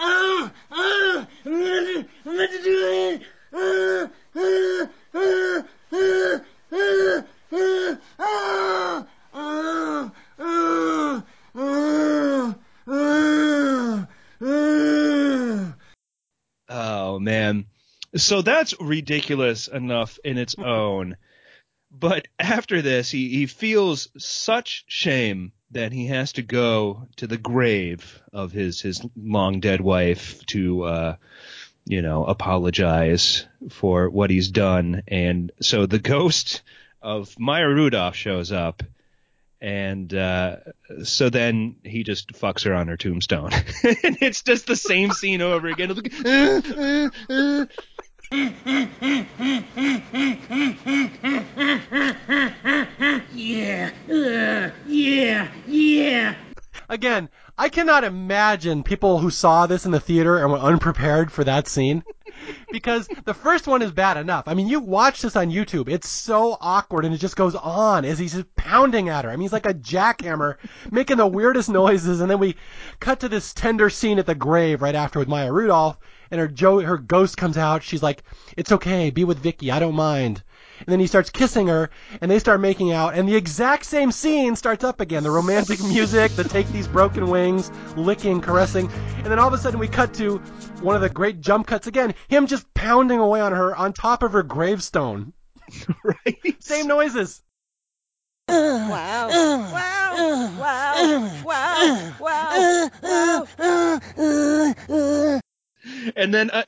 Oh, oh, I'm going to do it. Oh, oh, oh, oh, oh, oh, oh, oh, oh, oh, oh, oh. Oh, man. So that's ridiculous enough in its own. But after this, he, he feels such shame that he has to go to the grave of his, his long dead wife to, uh, you know, apologize for what he's done. And so the ghost of Maya Rudolph shows up. And uh, so then he just fucks her on her tombstone. And it's just the same scene over again. It's like, uh, uh, uh. Yeah, uh, yeah, yeah. Again, I cannot imagine people who saw this in the theater and were unprepared for that scene, because the first one is bad enough. I mean, you watch this on YouTube. It's so awkward, and it just goes on as he's just pounding at her. I mean, he's like a jackhammer making the weirdest noises, and then we cut to this tender scene at the grave right after with Maya Rudolph. And her jo- her ghost comes out. She's like, it's okay, be with Vicky, I don't mind. And then he starts kissing her, and they start making out, and the exact same scene starts up again. The romantic music, the Take These Broken Wings, licking, caressing. And then all of a sudden we cut to one of the great jump cuts again, him just pounding away on her on top of her gravestone. Right? Same noises. Wow. Wow. Wow. Wow. Wow. Wow. And then, uh,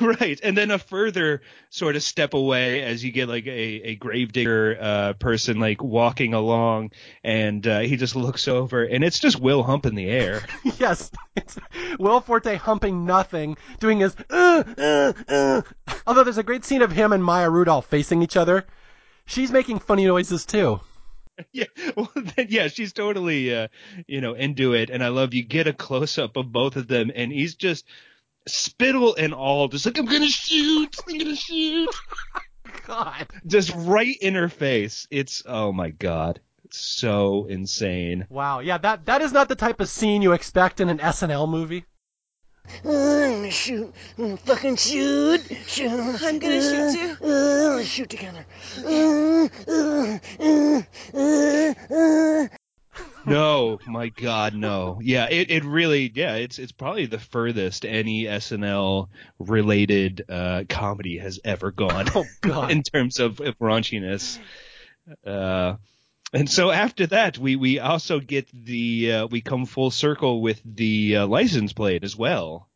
right, and then a further sort of step away as you get like a, a gravedigger uh, person like walking along, and uh, he just looks over, and it's just Will humping the air. Yes, it's Will Forte humping nothing, doing his, uh, uh, uh. Although there's a great scene of him and Maya Rudolph facing each other. She's making funny noises too. Yeah, well, then, yeah, she's totally, uh, you know, into it, and I love you get a close-up of both of them, and he's just... spittle and all, just like, I'm gonna shoot, I'm gonna shoot. God. Just right in her face. It's, oh my God. It's so insane. Wow, yeah, that that is not the type of scene you expect in an S N L movie. Uh, I'm gonna shoot, I'm gonna fucking shoot, shoot. I'm gonna uh, shoot too. Uh, I'm gonna shoot together. Uh, uh, uh, uh, uh. No, my God, no. Yeah, it, it really, yeah, it's it's probably the furthest any S N L-related uh, comedy has ever gone. Oh, God. In terms of, of raunchiness. Uh, and so after that, we, we also get the, uh, we come full circle with the uh, license plate as well.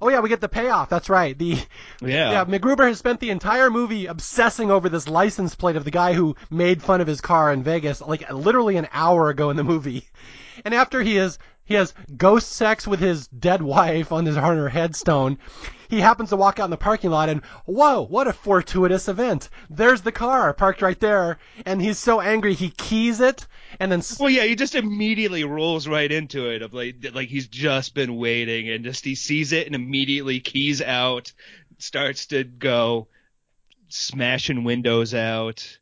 Oh, yeah, we get the payoff. That's right. The yeah. yeah, MacGruber has spent the entire movie obsessing over this license plate of the guy who made fun of his car in Vegas, like literally an hour ago in the movie. And after he is he has ghost sex with his dead wife on his on her headstone, he happens to walk out in the parking lot and, whoa, what a fortuitous event. There's the car parked right there. And he's so angry he keys it and then... Well, yeah, he just immediately rolls right into it. Of like, like he's just been waiting and just he sees it and immediately keys out, starts to go, smashing windows out.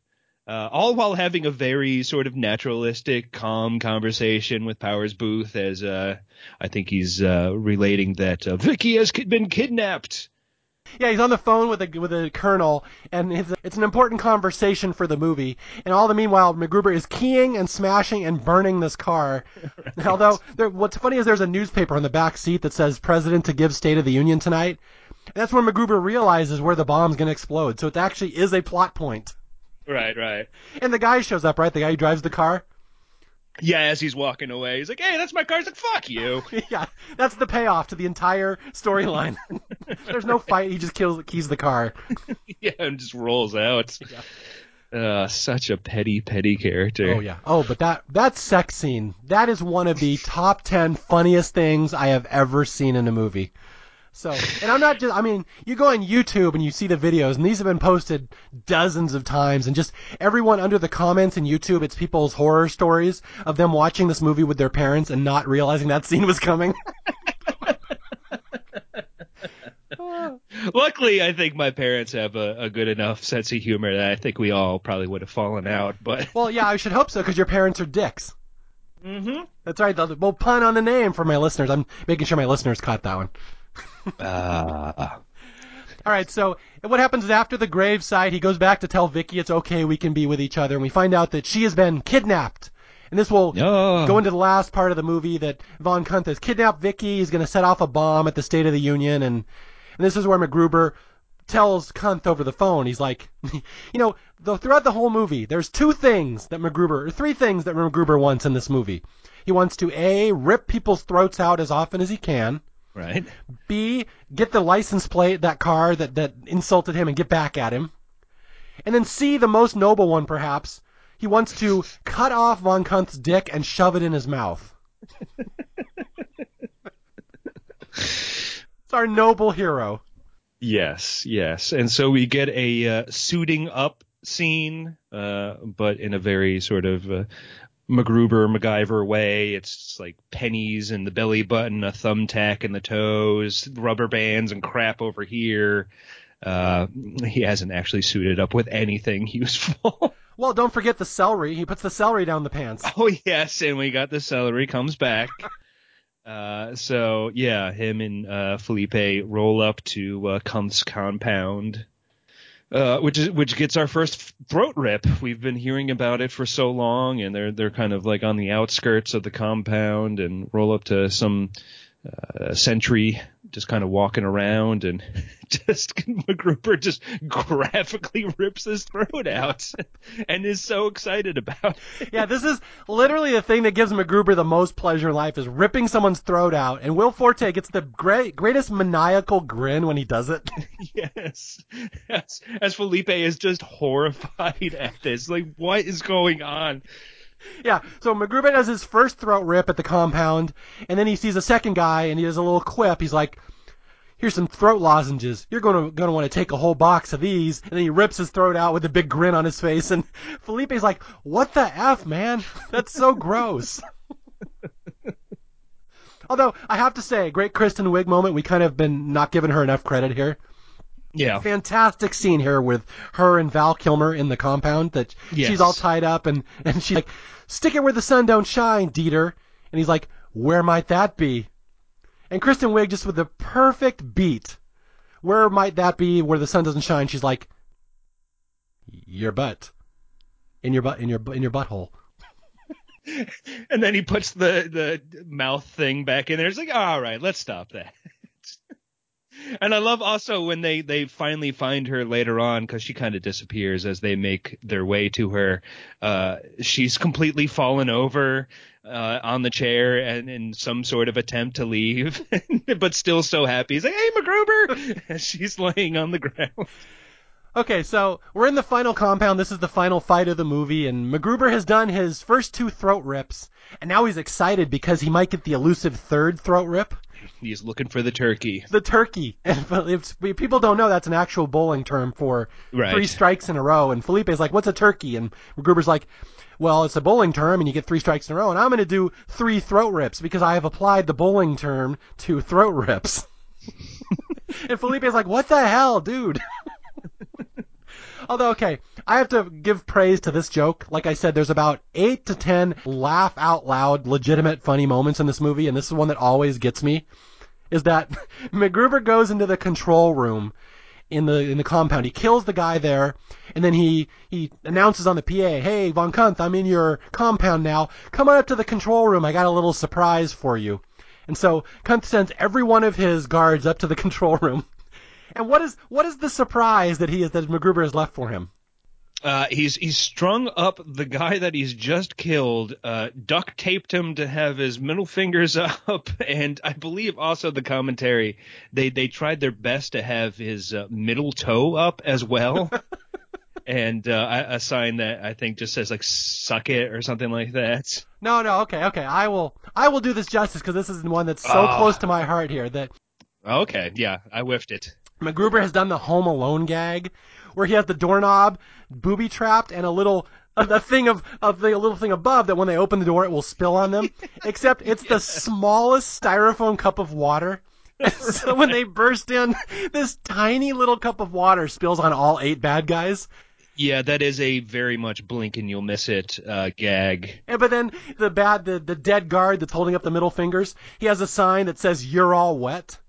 Uh, all while having a very sort of naturalistic, calm conversation with Powers Boothe, as uh, I think he's uh, relating that uh, Vicky has been kidnapped. Yeah, he's on the phone with a with a colonel, and it's, it's an important conversation for the movie. And all the meanwhile, MacGruber is keying and smashing and burning this car. Right. Although, there, what's funny is there's a newspaper on the back seat that says "President to give State of the Union tonight." And that's where MacGruber realizes where the bomb's going to explode. So it actually is a plot point. Right, right. And the guy shows up, right? The guy who drives the car? Yeah, as he's walking away, he's like, hey, that's my car. He's like, fuck you. Yeah, that's the payoff to the entire storyline. There's no fight. He just kills, keys the car. Yeah, and just rolls out. Yeah. Uh, such a petty, petty character. Oh, yeah. Oh, but that, that sex scene, that is one of the top ten funniest things I have ever seen in a movie. So, and I'm not just, I mean, you go on YouTube and you see the videos, and these have been posted dozens of times, and just everyone under the comments in YouTube, it's people's horror stories of them watching this movie with their parents and not realizing that scene was coming. Luckily, I think my parents have a, a good enough sense of humor that I think we all probably would have fallen out, but. Well, yeah, I should hope so, because your parents are dicks. Mm-hmm. That's right, the, well, pun on the name for my listeners. I'm making sure my listeners caught that one. uh. All right, so what happens is after the gravesite, he goes back to tell Vicky it's okay, we can be with each other, and we find out that she has been kidnapped. And this will oh. go into the last part of the movie that Von Kunt has kidnapped Vicky. He's going to set off a bomb at the State of the Union, and, and this is where MacGruber tells Kunt over the phone. He's like, you know, the, throughout the whole movie, there's two things that MacGruber, or three things that MacGruber wants in this movie. He wants to, A, rip people's throats out as often as he can. Right. B, get the license plate, that car that, that insulted him, and get back at him. And then C, the most noble one, perhaps, he wants to cut off Von Kunt's dick and shove it in his mouth. It's our noble hero. Yes, yes. And so we get a uh, suiting up scene, uh, but in a very sort of... Uh, MacGruber, MacGyver way. It's like pennies in the belly button, a thumbtack in the toes, rubber bands and crap over here. Uh, he hasn't actually suited up with anything useful. Well, don't forget the celery. He puts the celery down the pants. Oh, yes, and we got the celery comes back. uh, so, yeah, him and uh, Felipe roll up to uh, Kunt's compound. Uh, which is which gets our first throat rip. We've been hearing about it for so long, and they're they're kind of like on the outskirts of the compound, and roll up to some uh, sentry just kind of walking around, and just MacGruber just graphically rips his throat out, and is so excited about it. Yeah, this is literally the thing that gives MacGruber the most pleasure in life is ripping someone's throat out, and Will Forte gets the great, greatest maniacal grin when he does it. Yes, as, as Felipe is just horrified at this, like what is going on? Yeah, so MacGruber does his first throat rip at the compound, and then he sees a second guy, and he does a little quip. He's like, here's some throat lozenges. You're going to going to want to take a whole box of these. And then he rips his throat out with a big grin on his face, and Felipe's like, what the F, man? That's so gross. Although, I have to say, great Kristen Wiig moment. We kind of been not giving her enough credit here. Yeah, fantastic scene here with her and Val Kilmer in the compound that yes. she's all tied up and, and she's like, stick it where the sun don't shine, Dieter. And he's like, where might that be? And Kristen Wiig just with the perfect beat. Where might that be where the sun doesn't shine? She's like, your butt. In your butt, in your, in your butthole. And then he puts the, the mouth thing back in there. It's like, all right, let's stop that. And I love also when they, they finally find her later on, because she kind of disappears as they make their way to her. Uh, she's completely fallen over uh, on the chair and in some sort of attempt to leave, but still so happy. He's like, hey, MacGruber! She's laying on the ground. Okay, so we're in the final compound. This is the final fight of the movie, and MacGruber has done his first two throat rips, and now he's excited because he might get the elusive third throat rip. He's looking for the turkey. The turkey. And if people don't know, that's an actual bowling term for right. three strikes in a row. And Felipe's like, what's a turkey? And MacGruber's like, well, it's a bowling term, and you get three strikes in a row, and I'm going to do three throat rips because I have applied the bowling term to throat rips. And Felipe's like, what the hell, dude? Although, okay, I have to give praise to this joke. Like I said, there's about eight to ten laugh-out-loud, legitimate, funny moments in this movie, and this is one that always gets me, is that MacGruber goes into the control room in the in the compound. He kills the guy there, and then he, he announces on the P A, hey, Von Kuntz, I'm in your compound now. Come on up to the control room. I got a little surprise for you. And so Kuntz sends every one of his guards up to the control room. And what is what is the surprise that he is that MacGruber has left for him? Uh, he's he's strung up the guy that he's just killed, uh, duct taped him to have his middle fingers up, and I believe also the commentary they they tried their best to have his uh, middle toe up as well, and uh, a sign that I think just says like "suck it" or something like that. No, no, okay, okay, I will I will do this justice because this is the one that's so uh, close to my heart here that. Okay, yeah, I whiffed it. MacGruber has done the Home Alone gag, where he has the doorknob booby trapped and a little a thing of of the little thing above that when they open the door it will spill on them. Except it's yeah. the smallest styrofoam cup of water. Right. So when they burst in, this tiny little cup of water spills on all eight bad guys. Yeah, that is a very much blink and you'll miss it uh, gag. And but then the bad the the dead guard that's holding up the middle fingers, he has a sign that says "You're all wet."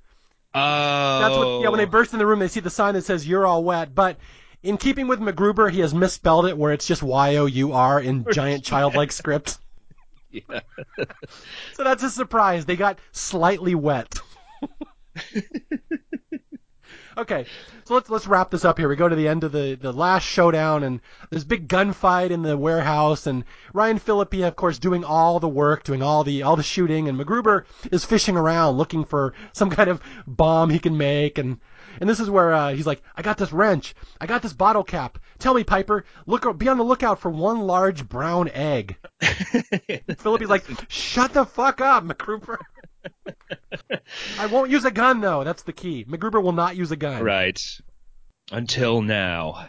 Oh. That's what, yeah, when they burst in the room, they see the sign that says, you're all wet. But in keeping with MacGruber, he has misspelled it where it's just Y O U R in giant childlike script. Yeah. So that's a surprise. They got slightly wet. Okay, so let's let's wrap this up here. We go to the end of the, the last showdown, and there's big gunfight in the warehouse, and Ryan Phillippe, of course, doing all the work, doing all the all the shooting, and MacGruber is fishing around looking for some kind of bomb he can make, and and this is where uh, he's like, I got this wrench, I got this bottle cap. Tell me, Piper, look be on the lookout for one large brown egg. Phillippe's like, shut the fuck up, MacGruber. I won't use a gun, though. That's the key. MacGruber will not use a gun. Right. Until now.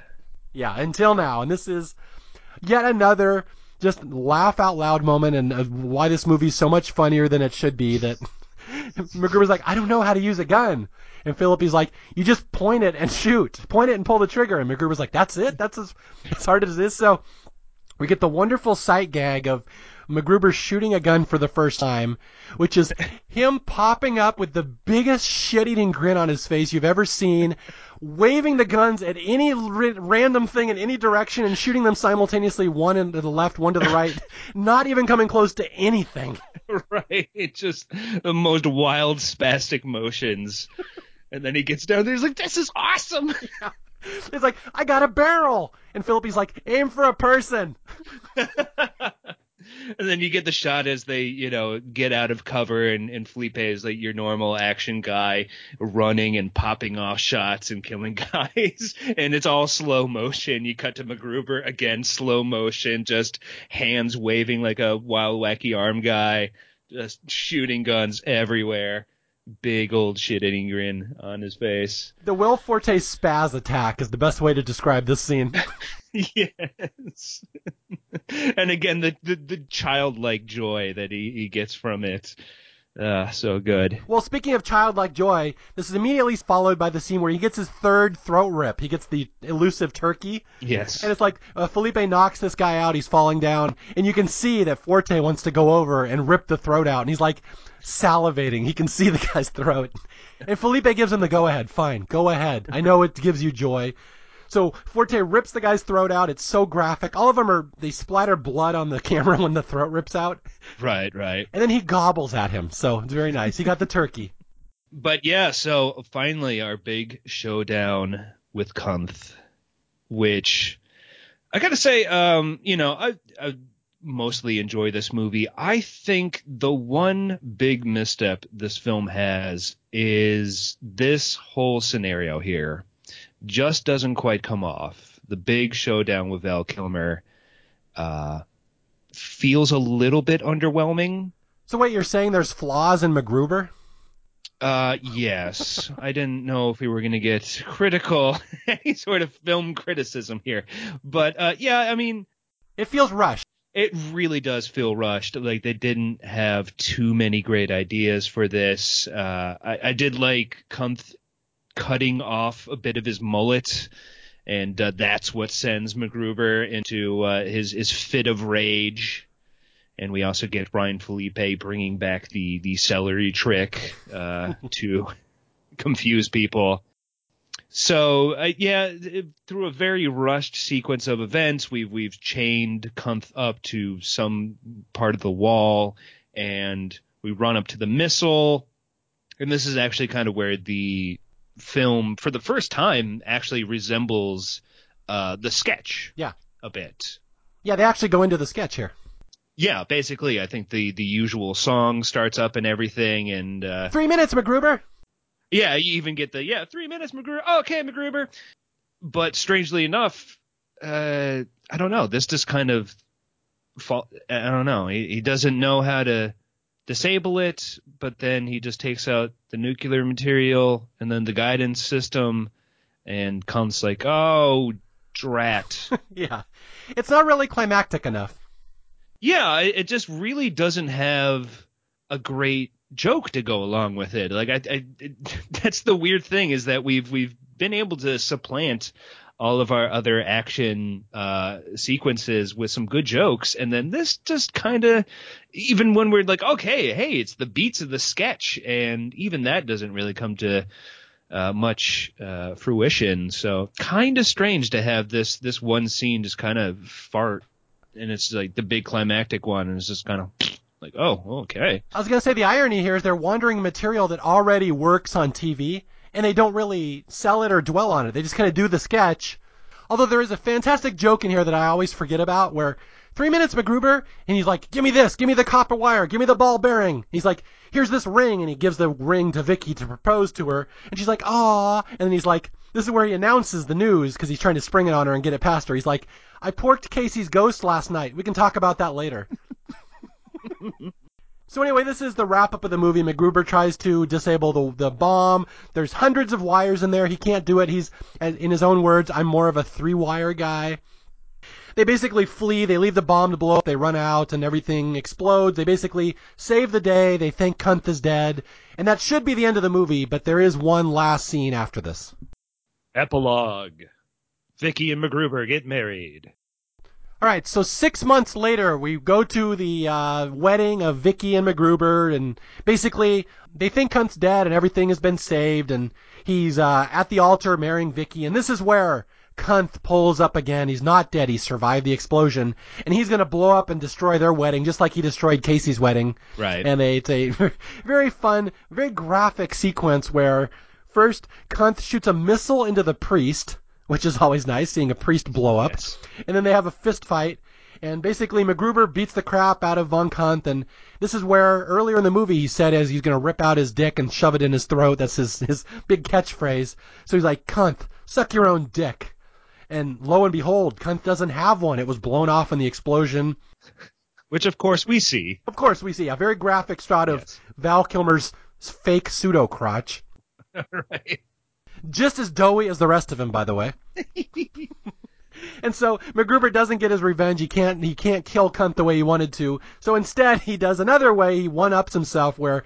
Yeah, until now. And this is yet another just laugh-out-loud moment and why this movie is so much funnier than it should be that MacGruber's like, I don't know how to use a gun. And Phillippe's like, you just point it and shoot. Point it and pull the trigger. And MacGruber's like, that's it? That's as, as hard as it is? So we get the wonderful sight gag of MacGruber shooting a gun for the first time, which is him popping up with the biggest shit-eating grin on his face you've ever seen, waving the guns at any r- random thing in any direction and shooting them simultaneously, one to the left, one to the right, not even coming close to anything. Right. It's just the most wild spastic motions. And then he gets down there. He's like, this is awesome. Yeah. He's like, I got a barrel. And Phillippe's like, aim for a person. And then you get the shot as they, you know, get out of cover, and, and Felipe is like your normal action guy running and popping off shots and killing guys. And it's all slow motion. You cut to MacGruber, again, slow motion, just hands waving like a wild, wacky arm guy, just shooting guns everywhere. Big old shit-eating grin on his face. The Will Forte spaz attack is the best way to describe this scene. Yes. And again, the, the, the childlike joy that he, he gets from it. Uh, so good. Well, speaking of childlike joy, this is immediately followed by the scene where he gets his third throat rip. He gets the elusive turkey. Yes. And it's like uh, Felipe knocks this guy out. He's falling down. And you can see that Forte wants to go over and rip the throat out. And he's like salivating. He can see the guy's throat. And Felipe gives him the go-ahead. Fine, go ahead. I know it gives you joy. So Forte rips the guy's throat out. It's so graphic. All of them are, they splatter blood on the camera when the throat rips out. Right, right. And then he gobbles at him. So it's very nice. He got the turkey. But yeah, so finally our big showdown with Kuntz, which I got to say, um, you know, I, I mostly enjoy this movie. I think the one big misstep this film has is this whole scenario here. just doesn't quite come off. The big showdown with Val Kilmer uh, feels a little bit underwhelming. So wait, you're saying there's flaws in MacGruber? Uh, yes. I didn't know if we were going to get critical, any sort of film criticism here. But, uh, yeah, I mean... It feels rushed. It really does feel rushed. Like, they didn't have too many great ideas for this. Uh, I, I did like Kunth cutting off a bit of his mullet, and uh, that's what sends MacGruber into uh, his, his fit of rage. And we also get Ryan Phillippe bringing back the, the celery trick uh, to confuse people. So, uh, yeah, it, through a very rushed sequence of events, we've, we've chained Kunth up to some part of the wall, and we run up to the missile. And this is actually kind of where the film, for the first time, actually resembles uh, the sketch yeah. a bit. Yeah, they actually go into the sketch here. Yeah, basically, I think the, the usual song starts up and everything, and... Uh, three minutes, MacGruber! Yeah, you even get the, yeah, three minutes, MacGruber, okay, MacGruber! But strangely enough, uh, I don't know, this just kind of... Fall, I don't know, he, he doesn't know how to disable it, but then he just takes out the nuclear material, and then the guidance system, and Kunth's like, oh, drat. Yeah, it's not really climactic enough. Yeah, it just really doesn't have a great joke to go along with it. Like, I, I it, that's the weird thing is that we've we've been able to supplant all of our other action uh, sequences with some good jokes, and then this just kind of, even when we're like, okay, hey, it's the beats of the sketch, and even that doesn't really come to uh, much uh, fruition. So, kind of strange to have this this one scene just kind of fart. And it's like the big climactic one, and it's just kind of like, oh, okay. I was going to say the irony here is they're wandering material that already works on T V, and they don't really sell it or dwell on it. They just kind of do the sketch. Although there is a fantastic joke in here that I always forget about where three minutes, MacGruber, and he's like, give me this, give me the copper wire, give me the ball bearing. He's like, here's this ring, and he gives the ring to Vicky to propose to her, and she's like, aw. And then he's like, this is where he announces the news because he's trying to spring it on her and get it past her. He's like, I porked Casey's ghost last night. We can talk about that later. So anyway, this is the wrap-up of the movie. MacGruber tries to disable the the bomb. There's hundreds of wires in there. He can't do it. He's, in his own words, I'm more of a three-wire guy. They basically flee. They leave the bomb to blow up. They run out, and everything explodes. They basically save the day. They think Kunth is dead. And that should be the end of the movie, but there is one last scene after this. Epilogue. Vicky and MacGruber get married. All right, so six months later, we go to the uh, wedding of Vicky and MacGruber, and basically they think Kunth's dead and everything has been saved, and he's uh, at the altar marrying Vicky, and this is where Kunth pulls up again. He's not dead. He survived the explosion, and he's going to blow up and destroy their wedding, just like he destroyed Casey's wedding. Right. And they, it's a very fun, very graphic sequence where first Kunth shoots a missile into the priest, which is always nice, seeing a priest blow up. Yes. And then they have a fist fight, and basically MacGruber beats the crap out of Von Kunth, and this is where earlier in the movie he said as he's going to rip out his dick and shove it in his throat. That's his, his big catchphrase. So he's like, Kunth, suck your own dick. And lo and behold, Kunth doesn't have one. It was blown off in the explosion. Which, of course, we see. Of course we see. A very graphic shot of yes. Val Kilmer's fake pseudo-crotch. Right. Just as doughy as the rest of him, by the way. And so MacGruber doesn't get his revenge. He can't he can't kill Kunth the way he wanted to. So instead, he does another way. He one-ups himself where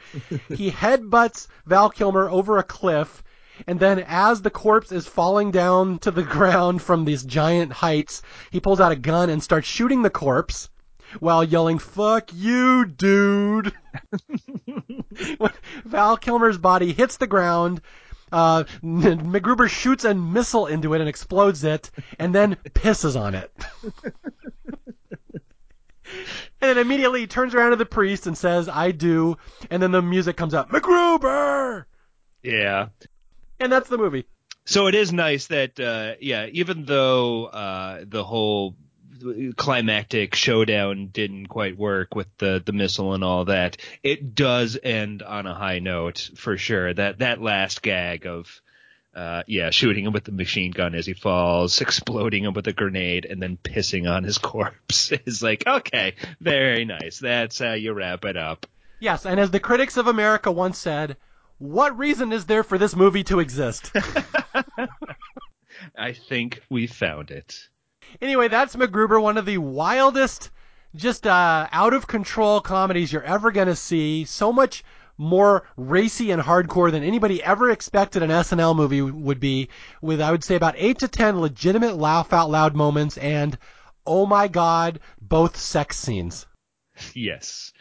he headbutts Val Kilmer over a cliff. And then as the corpse is falling down to the ground from these giant heights, he pulls out a gun and starts shooting the corpse while yelling, fuck you, dude. Val Kilmer's body hits the ground. Uh, MacGruber shoots a missile into it and explodes it, and then pisses on it. And then immediately he turns around to the priest and says, I do, and then the music comes up, MacGruber! Yeah. And that's the movie. So it is nice that, uh, yeah, even though uh, the whole climactic showdown didn't quite work with the the missile and all that, it does end on a high note for sure. That that last gag of Uh, yeah, shooting him with the machine gun as he falls, exploding him with a grenade, and then pissing on his corpse. It's like, okay, very nice. That's how you wrap it up. Yes, and as the critics of America once said, what reason is there for this movie to exist? I think we found it. Anyway, that's MacGruber, one of the wildest, just uh, out-of-control comedies you're ever going to see. So much more racy and hardcore than anybody ever expected an S N L movie would be, with, I would say, about eight to ten legitimate laugh-out-loud moments and, oh my God, both sex scenes. Yes.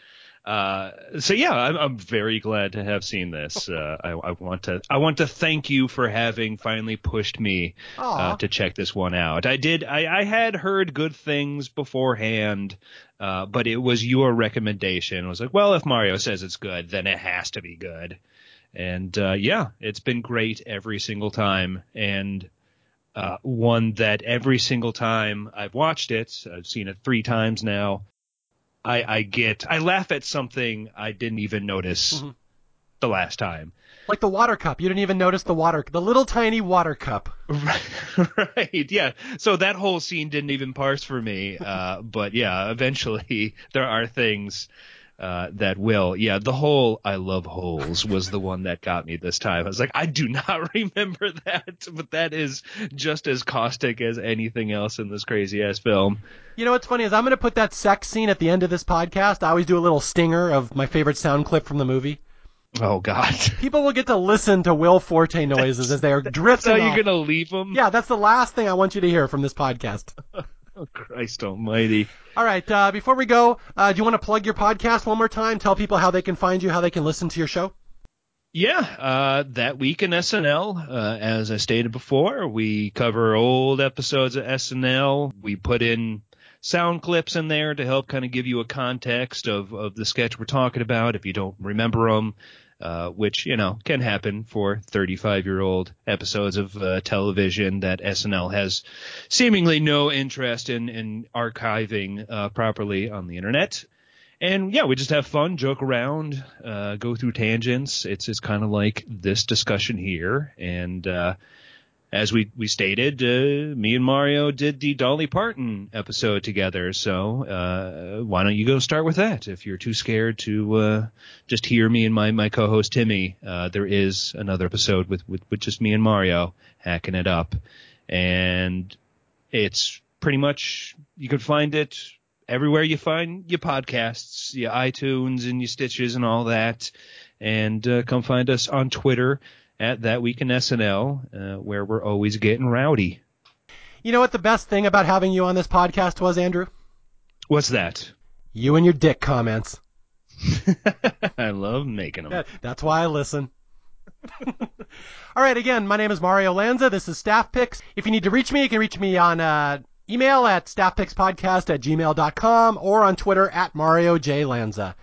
Uh, so, yeah, I'm, I'm very glad to have seen this. Uh, I, I want to I want to thank you for having finally pushed me uh, to check this one out. I did. I, I had heard good things beforehand, uh, but it was your recommendation. I was like, well, if Mario says it's good, then it has to be good. And, uh, yeah, it's been great every single time. And uh, one that every single time I've watched it, I've seen it three times now. I, I get, I laugh at something I didn't even notice mm-hmm. the last time. Like the water cup. You didn't even notice the water, the little tiny water cup. Right, right. Yeah. So that whole scene didn't even parse for me. Uh, but yeah, eventually there are things uh, that will. Yeah, the whole I love holes was the one that got me this time. I was like, I do not remember that, but that is just as caustic as anything else in this crazy-ass film. You know what's funny is I'm going to put that sex scene at the end of this podcast. I always do a little stinger of my favorite sound clip from the movie. Oh, God. People will get to listen to Will Forte noises that's, as they are drifting off. That's how you're going to leave them? Yeah, that's the last thing I want you to hear from this podcast. Oh, Christ almighty. All right. Uh, before we go, uh, do you want to plug your podcast one more time? Tell people how they can find you, how they can listen to your show? Yeah. Uh, That Week in S N L, uh, as I stated before, we cover old episodes of S N L. We put in sound clips in there to help kind of give you a context of, of the sketch we're talking about if you don't remember them, uh, which, you know, can happen for thirty-five-year-old episodes of uh, television that S N L has seemingly no interest in, in archiving uh, properly on the Internet. And, yeah, we just have fun, joke around, uh, go through tangents. It's, it's kind of like this discussion here. And uh As we, we stated, uh, me and Mario did the Dolly Parton episode together, so uh, why don't you go start with that? If you're too scared to uh, just hear me and my, my co-host Timmy, uh, there is another episode with, with, with just me and Mario hacking it up. And it's pretty much, you can find it everywhere you find your podcasts, your iTunes and your Stitches and all that. And uh, come find us on Twitter at That Week in S N L, uh, where we're always getting rowdy. You know what the best thing about having you on this podcast was, Andrew? What's that? You and your dick comments. I love making them. That, that's why I listen. All right, again, my name is Mario Lanza. This is Staff Picks. If you need to reach me, you can reach me on uh, email at staff picks podcast at gmail dot com or on Twitter at Mario J. Lanza.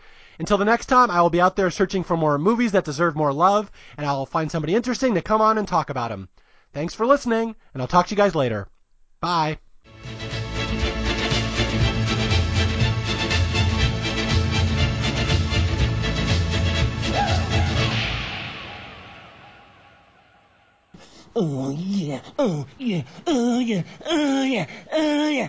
Until the next time, I will be out there searching for more movies that deserve more love, and I'll find somebody interesting to come on and talk about them. Thanks for listening, and I'll talk to you guys later. Bye. Oh, yeah. Oh, yeah. Oh, yeah. Oh, yeah. Oh, yeah.